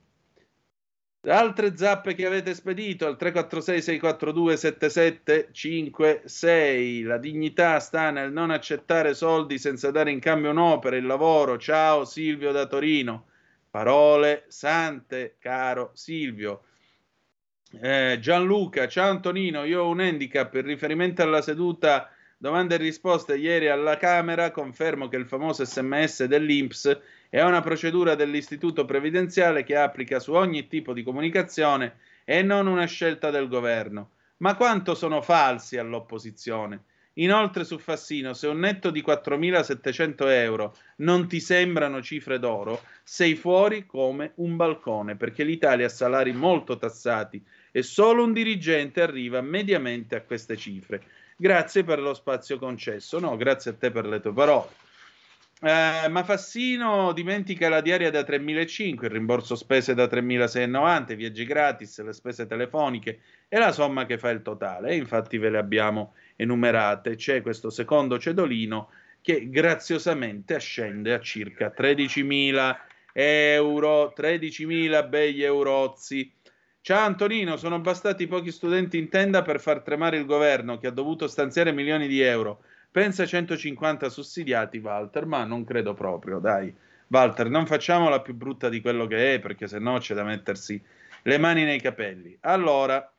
Altre zappe che avete spedito al tre quattro sei sei quattro due sette sette cinque sei. La dignità sta nel non accettare soldi senza dare in cambio un'opera, il lavoro. Ciao Silvio da Torino. Parole sante, caro Silvio. Eh, Gianluca, ciao Antonino, io ho un handicap in riferimento alla seduta domande e risposte ieri alla Camera. Confermo che il famoso sms dell'I N P S è una procedura dell'istituto previdenziale che applica su ogni tipo di comunicazione e non una scelta del governo. Ma quanto sono falsi all'opposizione? Inoltre su Fassino, se un netto di quattromilasettecento euro non ti sembrano cifre d'oro, sei fuori come un balcone, perché l'Italia ha salari molto tassati e solo un dirigente arriva mediamente a queste cifre. Grazie per lo spazio concesso. No, grazie a te per le tue parole. Eh, ma Fassino dimentica la diaria da tremilacinquecento, il rimborso spese da tremilaseicentonovanta, i viaggi gratis, le spese telefoniche e la somma che fa il totale. E infatti ve le abbiamo enumerate. C'è questo secondo cedolino che graziosamente ascende a circa tredicimila euro, tredicimila begli eurozzi. Ciao Antonino, sono bastati pochi studenti in tenda per far tremare il governo che ha dovuto stanziare milioni di euro. Pensa centocinquanta sussidiati, Walter, ma non credo proprio, dai. Walter, non facciamola più brutta di quello che è, perché sennò c'è da mettersi le mani nei capelli. Allora,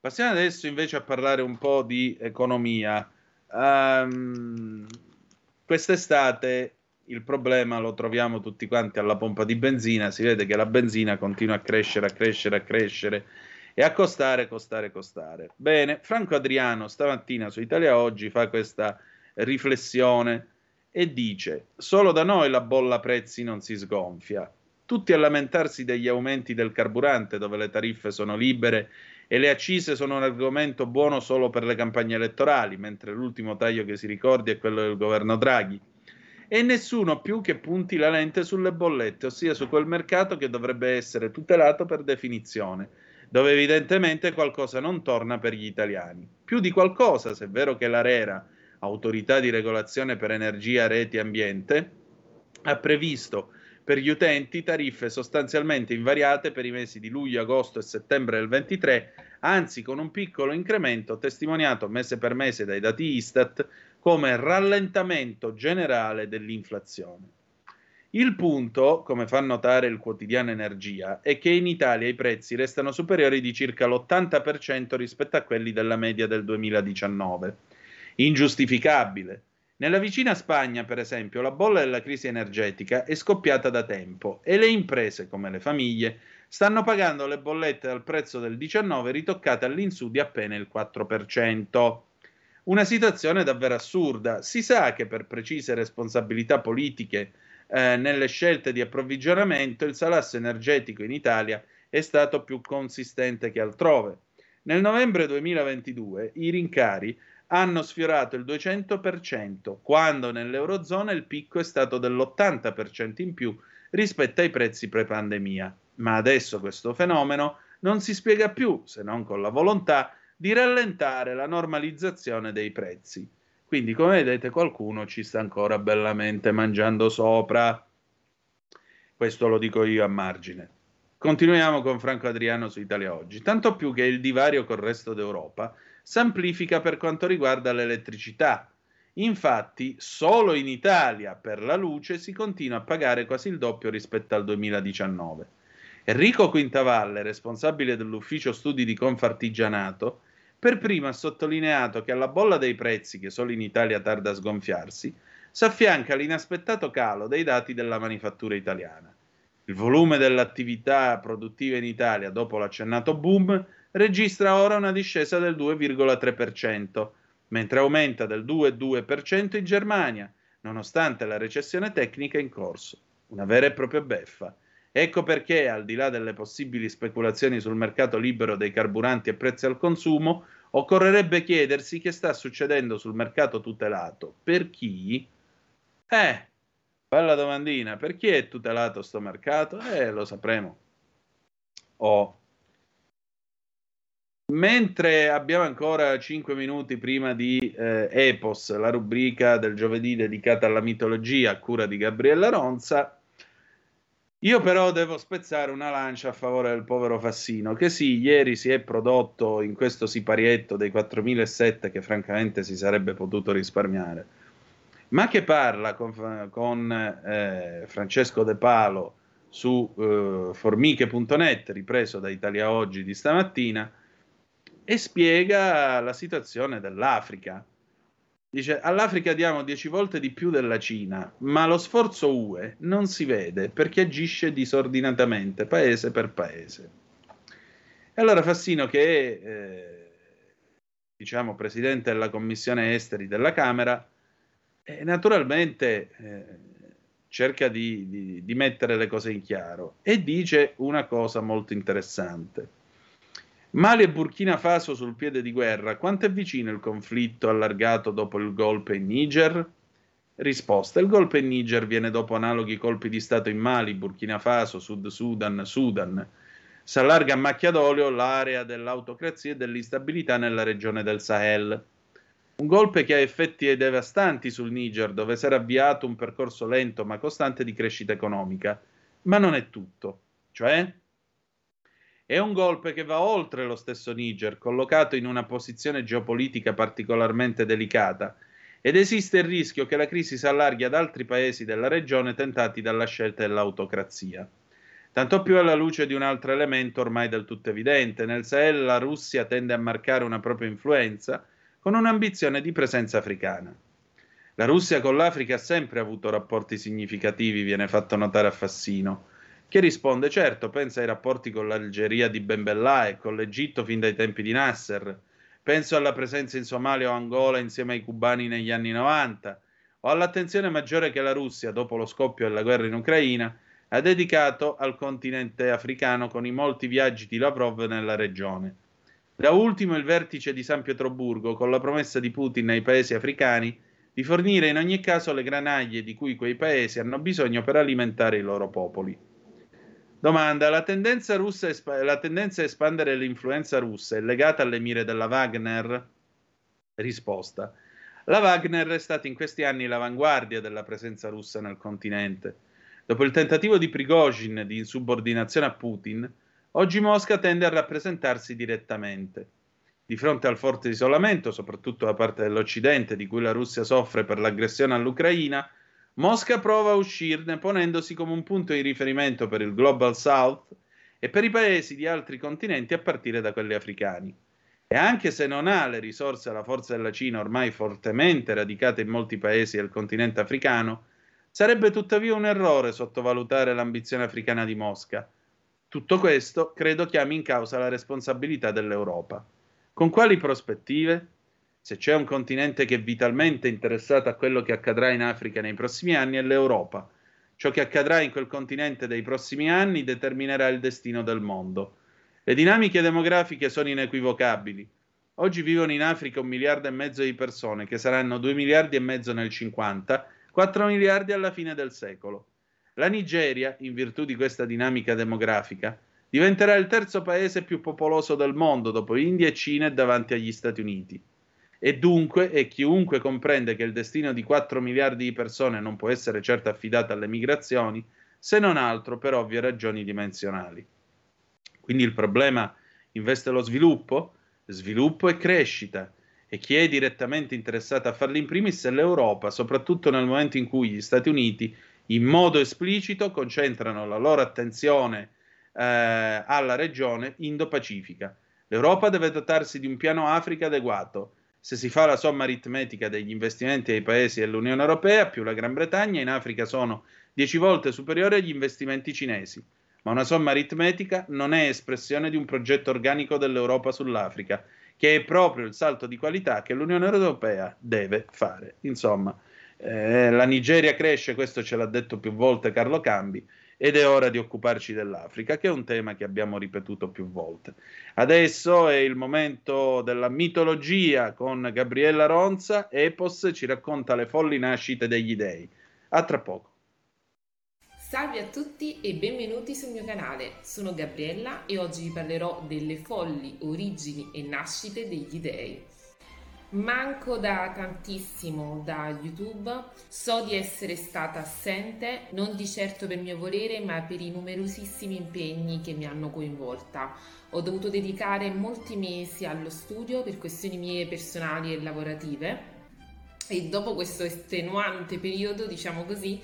passiamo adesso invece a parlare un po' di economia. Um, quest'estate il problema lo troviamo tutti quanti alla pompa di benzina. Si vede che la benzina continua a crescere, a crescere, a crescere e a costare, costare, costare. Bene, Franco Adriano stamattina su Italia Oggi fa questa riflessione e dice: solo da noi la bolla prezzi non si sgonfia. Tutti a lamentarsi degli aumenti del carburante, dove le tariffe sono libere e le accise sono un argomento buono solo per le campagne elettorali, mentre l'ultimo taglio che si ricordi è quello del governo Draghi. E nessuno più che punti la lente sulle bollette, ossia su quel mercato che dovrebbe essere tutelato per definizione, dove evidentemente qualcosa non torna per gli italiani. Più di qualcosa, se è vero che l'ARERA, Autorità di Regolazione per Energia, Reti e Ambiente, ha previsto per gli utenti tariffe sostanzialmente invariate per i mesi di luglio, agosto e settembre del ventitré, anzi con un piccolo incremento testimoniato mese per mese dai dati Istat come rallentamento generale dell'inflazione. Il punto, come fa notare il quotidiano Energia, è che in Italia i prezzi restano superiori di circa l'ottanta per cento rispetto a quelli della media del duemiladiciannove. Ingiustificabile. Nella vicina Spagna, per esempio, la bolla della crisi energetica è scoppiata da tempo e le imprese, come le famiglie, stanno pagando le bollette al prezzo del diciannove ritoccate all'insù di appena il quattro per cento. Una situazione davvero assurda. Si sa che per precise responsabilità politiche eh, nelle scelte di approvvigionamento il salasso energetico in Italia è stato più consistente che altrove. Nel novembre duemilaventidue i rincari hanno sfiorato il duecento per cento, quando nell'Eurozona il picco è stato dell'ottanta per cento in più rispetto ai prezzi pre-pandemia. Ma adesso questo fenomeno non si spiega più, se non con la volontà di rallentare la normalizzazione dei prezzi. Quindi, come vedete, qualcuno ci sta ancora bellamente mangiando sopra. Questo lo dico io a margine. Continuiamo con Franco Adriano su Italia Oggi. Tanto più che il divario col resto d'Europa s'amplifica per quanto riguarda l'elettricità. Infatti, solo in Italia per la luce si continua a pagare quasi il doppio rispetto al duemiladiciannove. Enrico Quintavalle, responsabile dell'ufficio studi di Confartigianato, per primo ha sottolineato che alla bolla dei prezzi, che solo in Italia tarda a sgonfiarsi, si affianca l'inaspettato calo dei dati della manifattura italiana. Il volume dell'attività produttiva in Italia, dopo l'accennato boom, registra ora una discesa del due virgola tre per cento, mentre aumenta del due virgola due per cento in Germania, nonostante la recessione tecnica in corso. Una vera e propria beffa. Ecco perché, al di là delle possibili speculazioni sul mercato libero dei carburanti e prezzi al consumo, occorrerebbe chiedersi che sta succedendo sul mercato tutelato. Per chi? Eh, bella domandina, per chi è tutelato sto mercato? Eh, lo sapremo. Oh. Mentre abbiamo ancora cinque minuti prima di eh, Epos, la rubrica del giovedì dedicata alla mitologia a cura di Gabriella Ronza, io però devo spezzare una lancia a favore del povero Fassino, che sì, ieri si è prodotto in questo siparietto dei quattromilasette che francamente si sarebbe potuto risparmiare, ma che parla con, con eh, Francesco De Palo su eh, formiche punto net, ripreso da Italia Oggi di stamattina, e spiega la situazione dell'Africa. Dice: all'Africa diamo dieci volte di più della Cina, ma lo sforzo U E non si vede perché agisce disordinatamente, paese per paese. E allora Fassino, che è eh, diciamo, presidente della Commissione Esteri della Camera, eh, naturalmente eh, cerca di, di, di mettere le cose in chiaro e dice una cosa molto interessante. Mali e Burkina Faso sul piede di guerra, quanto è vicino il conflitto allargato dopo il golpe in Niger? Risposta: il golpe in Niger viene dopo analoghi colpi di Stato in Mali, Burkina Faso, Sud Sudan, Sudan. Si allarga a macchia d'olio l'area dell'autocrazia e dell'instabilità nella regione del Sahel. Un golpe che ha effetti devastanti sul Niger, dove si era avviato un percorso lento ma costante di crescita economica. Ma non è tutto, cioè... È un golpe che va oltre lo stesso Niger, collocato in una posizione geopolitica particolarmente delicata, ed esiste il rischio che la crisi si allarghi ad altri paesi della regione tentati dalla scelta dell'autocrazia. Tanto più alla luce di un altro elemento ormai del tutto evidente: nel Sahel la Russia tende a marcare una propria influenza con un'ambizione di presenza africana. La Russia con l'Africa ha sempre avuto rapporti significativi, viene fatto notare a Fassino, che risponde: certo, pensa ai rapporti con l'Algeria di Ben Bella e con l'Egitto fin dai tempi di Nasser, penso alla presenza in Somalia o Angola insieme ai cubani negli anni novanta, o all'attenzione maggiore che la Russia, dopo lo scoppio della guerra in Ucraina, ha dedicato al continente africano con i molti viaggi di Lavrov nella regione. Da ultimo il vertice di San Pietroburgo, con la promessa di Putin ai paesi africani di fornire in ogni caso le granaglie di cui quei paesi hanno bisogno per alimentare i loro popoli. Domanda: la tendenza russa, la tendenza a espandere l'influenza russa è legata alle mire della Wagner? Risposta: la Wagner è stata in questi anni l'avanguardia della presenza russa nel continente. Dopo il tentativo di Prigozhin di insubordinazione a Putin, oggi Mosca tende a rappresentarsi direttamente. Di fronte al forte isolamento, soprattutto da parte dell'Occidente, di cui la Russia soffre per l'aggressione all'Ucraina, Mosca prova a uscirne ponendosi come un punto di riferimento per il Global South e per i paesi di altri continenti a partire da quelli africani. E anche se non ha le risorse e la forza della Cina, ormai fortemente radicata in molti paesi del continente africano, sarebbe tuttavia un errore sottovalutare l'ambizione africana di Mosca. Tutto questo credo chiami in causa la responsabilità dell'Europa. Con quali prospettive? Se c'è un continente che è vitalmente interessato a quello che accadrà in Africa nei prossimi anni è l'Europa. Ciò che accadrà in quel continente dei prossimi anni determinerà il destino del mondo. Le dinamiche demografiche sono inequivocabili. Oggi vivono in Africa un miliardo e mezzo di persone, che saranno due miliardi e mezzo nel cinquanta, quattro miliardi alla fine del secolo. La Nigeria, in virtù di questa dinamica demografica, diventerà il terzo paese più popoloso del mondo, dopo India e Cina e davanti agli Stati Uniti. E dunque, e chiunque comprende che il destino di quattro miliardi di persone non può essere certo affidato alle migrazioni, se non altro per ovvie ragioni dimensionali. Quindi il problema investe lo sviluppo? Sviluppo e crescita. E chi è direttamente interessato a farli in primis è l'Europa, soprattutto nel momento in cui gli Stati Uniti in modo esplicito concentrano la loro attenzione eh, alla regione Indo-Pacifica. L'Europa deve dotarsi di un piano Africa adeguato. Se si fa la somma aritmetica degli investimenti ai paesi dell'Unione Europea, più la Gran Bretagna, in Africa sono dieci volte superiori agli investimenti cinesi. Ma una somma aritmetica non è espressione di un progetto organico dell'Europa sull'Africa, che è proprio il salto di qualità che l'Unione Europea deve fare. Insomma, eh, la Nigeria cresce, questo ce l'ha detto più volte Carlo Cambi, ed è ora di occuparci dell'Africa, che è un tema che abbiamo ripetuto più volte. Adesso è il momento della mitologia con Gabriella Ronza. Epos ci racconta le folli nascite degli dei. A tra poco. Salve a tutti e benvenuti sul mio canale, sono Gabriella e oggi vi parlerò delle folli origini e nascite degli dei. Manco da tantissimo da YouTube, so di essere stata assente, non di certo per mio volere, ma per i numerosissimi impegni che mi hanno coinvolta. Ho dovuto dedicare molti mesi allo studio per questioni mie personali e lavorative e dopo questo estenuante periodo, diciamo così,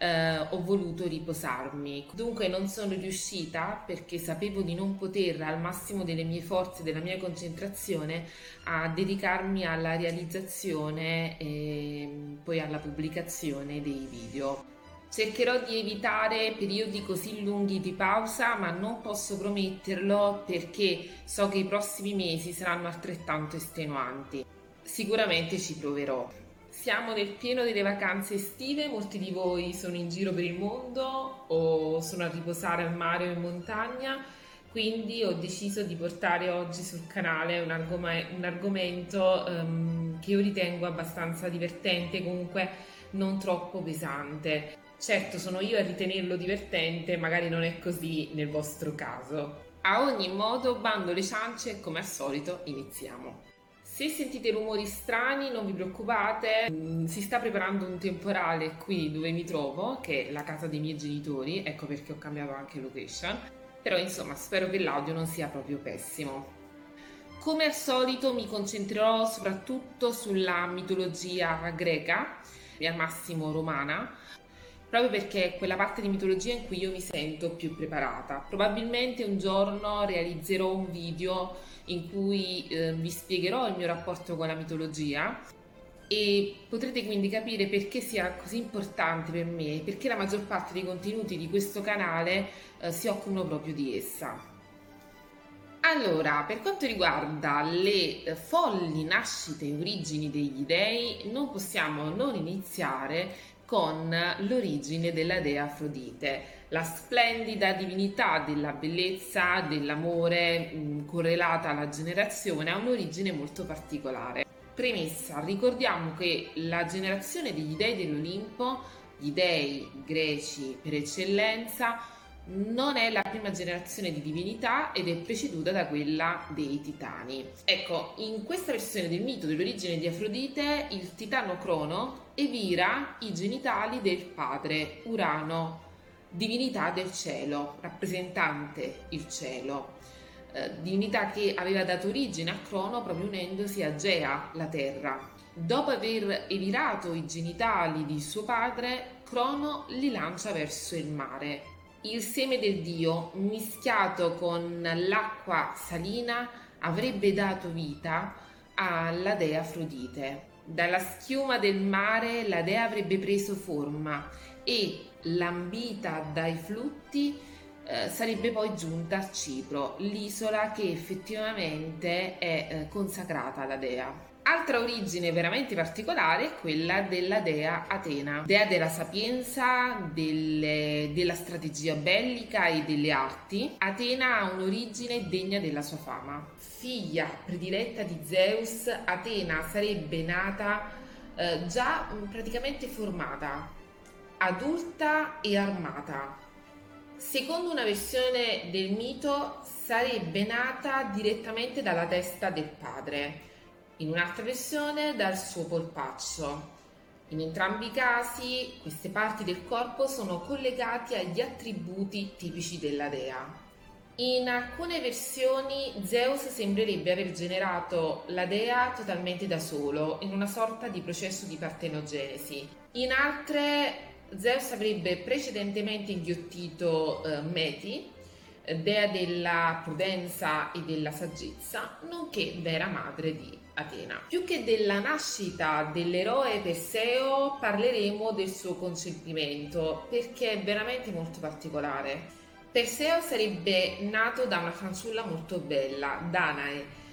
Uh, ho voluto riposarmi, dunque non sono riuscita perché sapevo di non poter al massimo delle mie forze, della mia concentrazione, a dedicarmi alla realizzazione e poi alla pubblicazione dei video. Cercherò di evitare periodi così lunghi di pausa, ma non posso prometterlo perché so che i prossimi mesi saranno altrettanto estenuanti. Sicuramente ci proverò. Siamo nel pieno delle vacanze estive, molti di voi sono in giro per il mondo o sono a riposare al mare o in montagna, quindi ho deciso di portare oggi sul canale un, argom- un argomento um, che io ritengo abbastanza divertente, comunque non troppo pesante. Certo, sono io a ritenerlo divertente, magari non è così nel vostro caso. A ogni modo, bando le ciance e come al solito iniziamo. Se sentite rumori strani non vi preoccupate, si sta preparando un temporale qui dove mi trovo, che è la casa dei miei genitori, ecco perché ho cambiato anche location, però insomma spero che l'audio non sia proprio pessimo. Come al solito mi concentrerò soprattutto sulla mitologia greca e al massimo romana, proprio perché è quella parte di mitologia in cui io mi sento più preparata. Probabilmente un giorno realizzerò un video in cui eh, vi spiegherò il mio rapporto con la mitologia e potrete quindi capire perché sia così importante per me e perché la maggior parte dei contenuti di questo canale eh, si occupano proprio di essa. Allora, per quanto riguarda le folli nascite e origini degli dei, non possiamo non iniziare con l'origine della dea Afrodite, la splendida divinità della bellezza, dell'amore, mh, correlata alla generazione, ha un'origine molto particolare. Premessa, ricordiamo che la generazione degli dei dell'Olimpo, gli dei greci per eccellenza, non è la prima generazione di divinità ed è preceduta da quella dei titani. Ecco, in questa versione del mito dell'origine di Afrodite, il titano Crono evira i genitali del padre Urano, divinità del cielo, rappresentante il cielo, eh, divinità che aveva dato origine a Crono proprio unendosi a Gea, la terra. Dopo aver evirato i genitali di suo padre, Crono li lancia verso il mare. Il seme del dio, mischiato con l'acqua salina, avrebbe dato vita alla dea Afrodite. Dalla schiuma del mare la dea avrebbe preso forma e, lambita dai flutti, eh, sarebbe poi giunta a Cipro, l'isola che effettivamente è eh, consacrata alla dea. Altra origine veramente particolare è quella della dea Atena, dea della sapienza, delle, della strategia bellica e delle arti. Atena ha un'origine degna della sua fama. Figlia prediletta di Zeus, Atena sarebbe nata eh, già praticamente formata, adulta e armata. Secondo una versione del mito, sarebbe nata direttamente dalla testa del padre. In un'altra versione dal suo polpaccio. In entrambi i casi queste parti del corpo sono collegate agli attributi tipici della dea. In alcune versioni Zeus sembrerebbe aver generato la dea totalmente da solo, in una sorta di processo di partenogenesi. In altre Zeus avrebbe precedentemente inghiottito eh, Meti, dea della prudenza e della saggezza, nonché vera madre di Atena. Più che della nascita dell'eroe Teseo parleremo del suo concepimento, perché è veramente molto particolare. Teseo sarebbe nato da una fanciulla molto bella, Danae,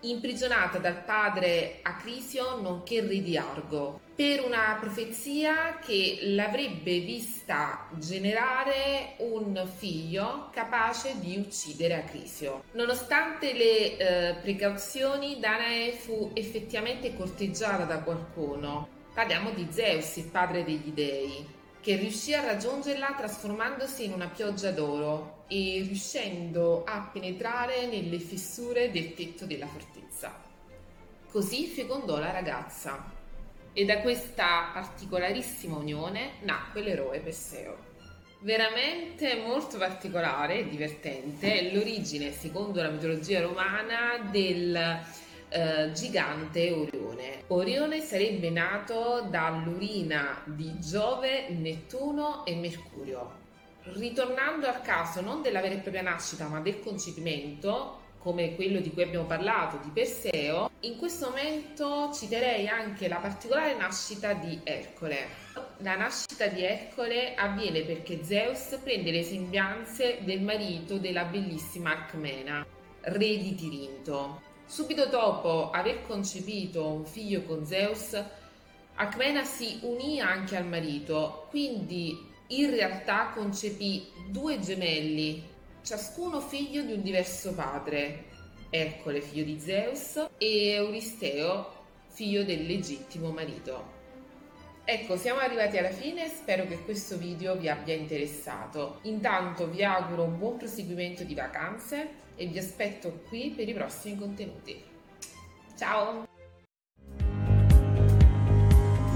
imprigionata dal padre Acrisio, nonché re di Argo, per una profezia che l'avrebbe vista generare un figlio capace di uccidere Acrisio. Nonostante le eh, precauzioni, Danae fu effettivamente corteggiata da qualcuno. Parliamo di Zeus, il padre degli dei, che riuscì a raggiungerla trasformandosi in una pioggia d'oro e riuscendo a penetrare nelle fessure del tetto della fortezza. Così fecondò la ragazza. E da questa particolarissima unione nacque l'eroe Perseo. Veramente molto particolare e divertente è l'origine, secondo la mitologia romana, del eh, gigante Orione. Orione sarebbe nato dall'urina di Giove, Nettuno e Mercurio. Ritornando al caso non della vera e propria nascita, ma del concepimento, come quello di cui abbiamo parlato, di Perseo, in questo momento citerei anche la particolare nascita di Ercole. La nascita di Ercole avviene perché Zeus prende le sembianze del marito della bellissima Alcmena, re di Tirinto. Subito dopo aver concepito un figlio con Zeus, Alcmena si unì anche al marito, quindi in realtà concepì due gemelli, ciascuno figlio di un diverso padre, Ercole figlio di Zeus e Euristeo figlio del legittimo marito. Ecco, siamo arrivati alla fine, spero che questo video vi abbia interessato. Intanto vi auguro un buon proseguimento di vacanze e vi aspetto qui per i prossimi contenuti. Ciao!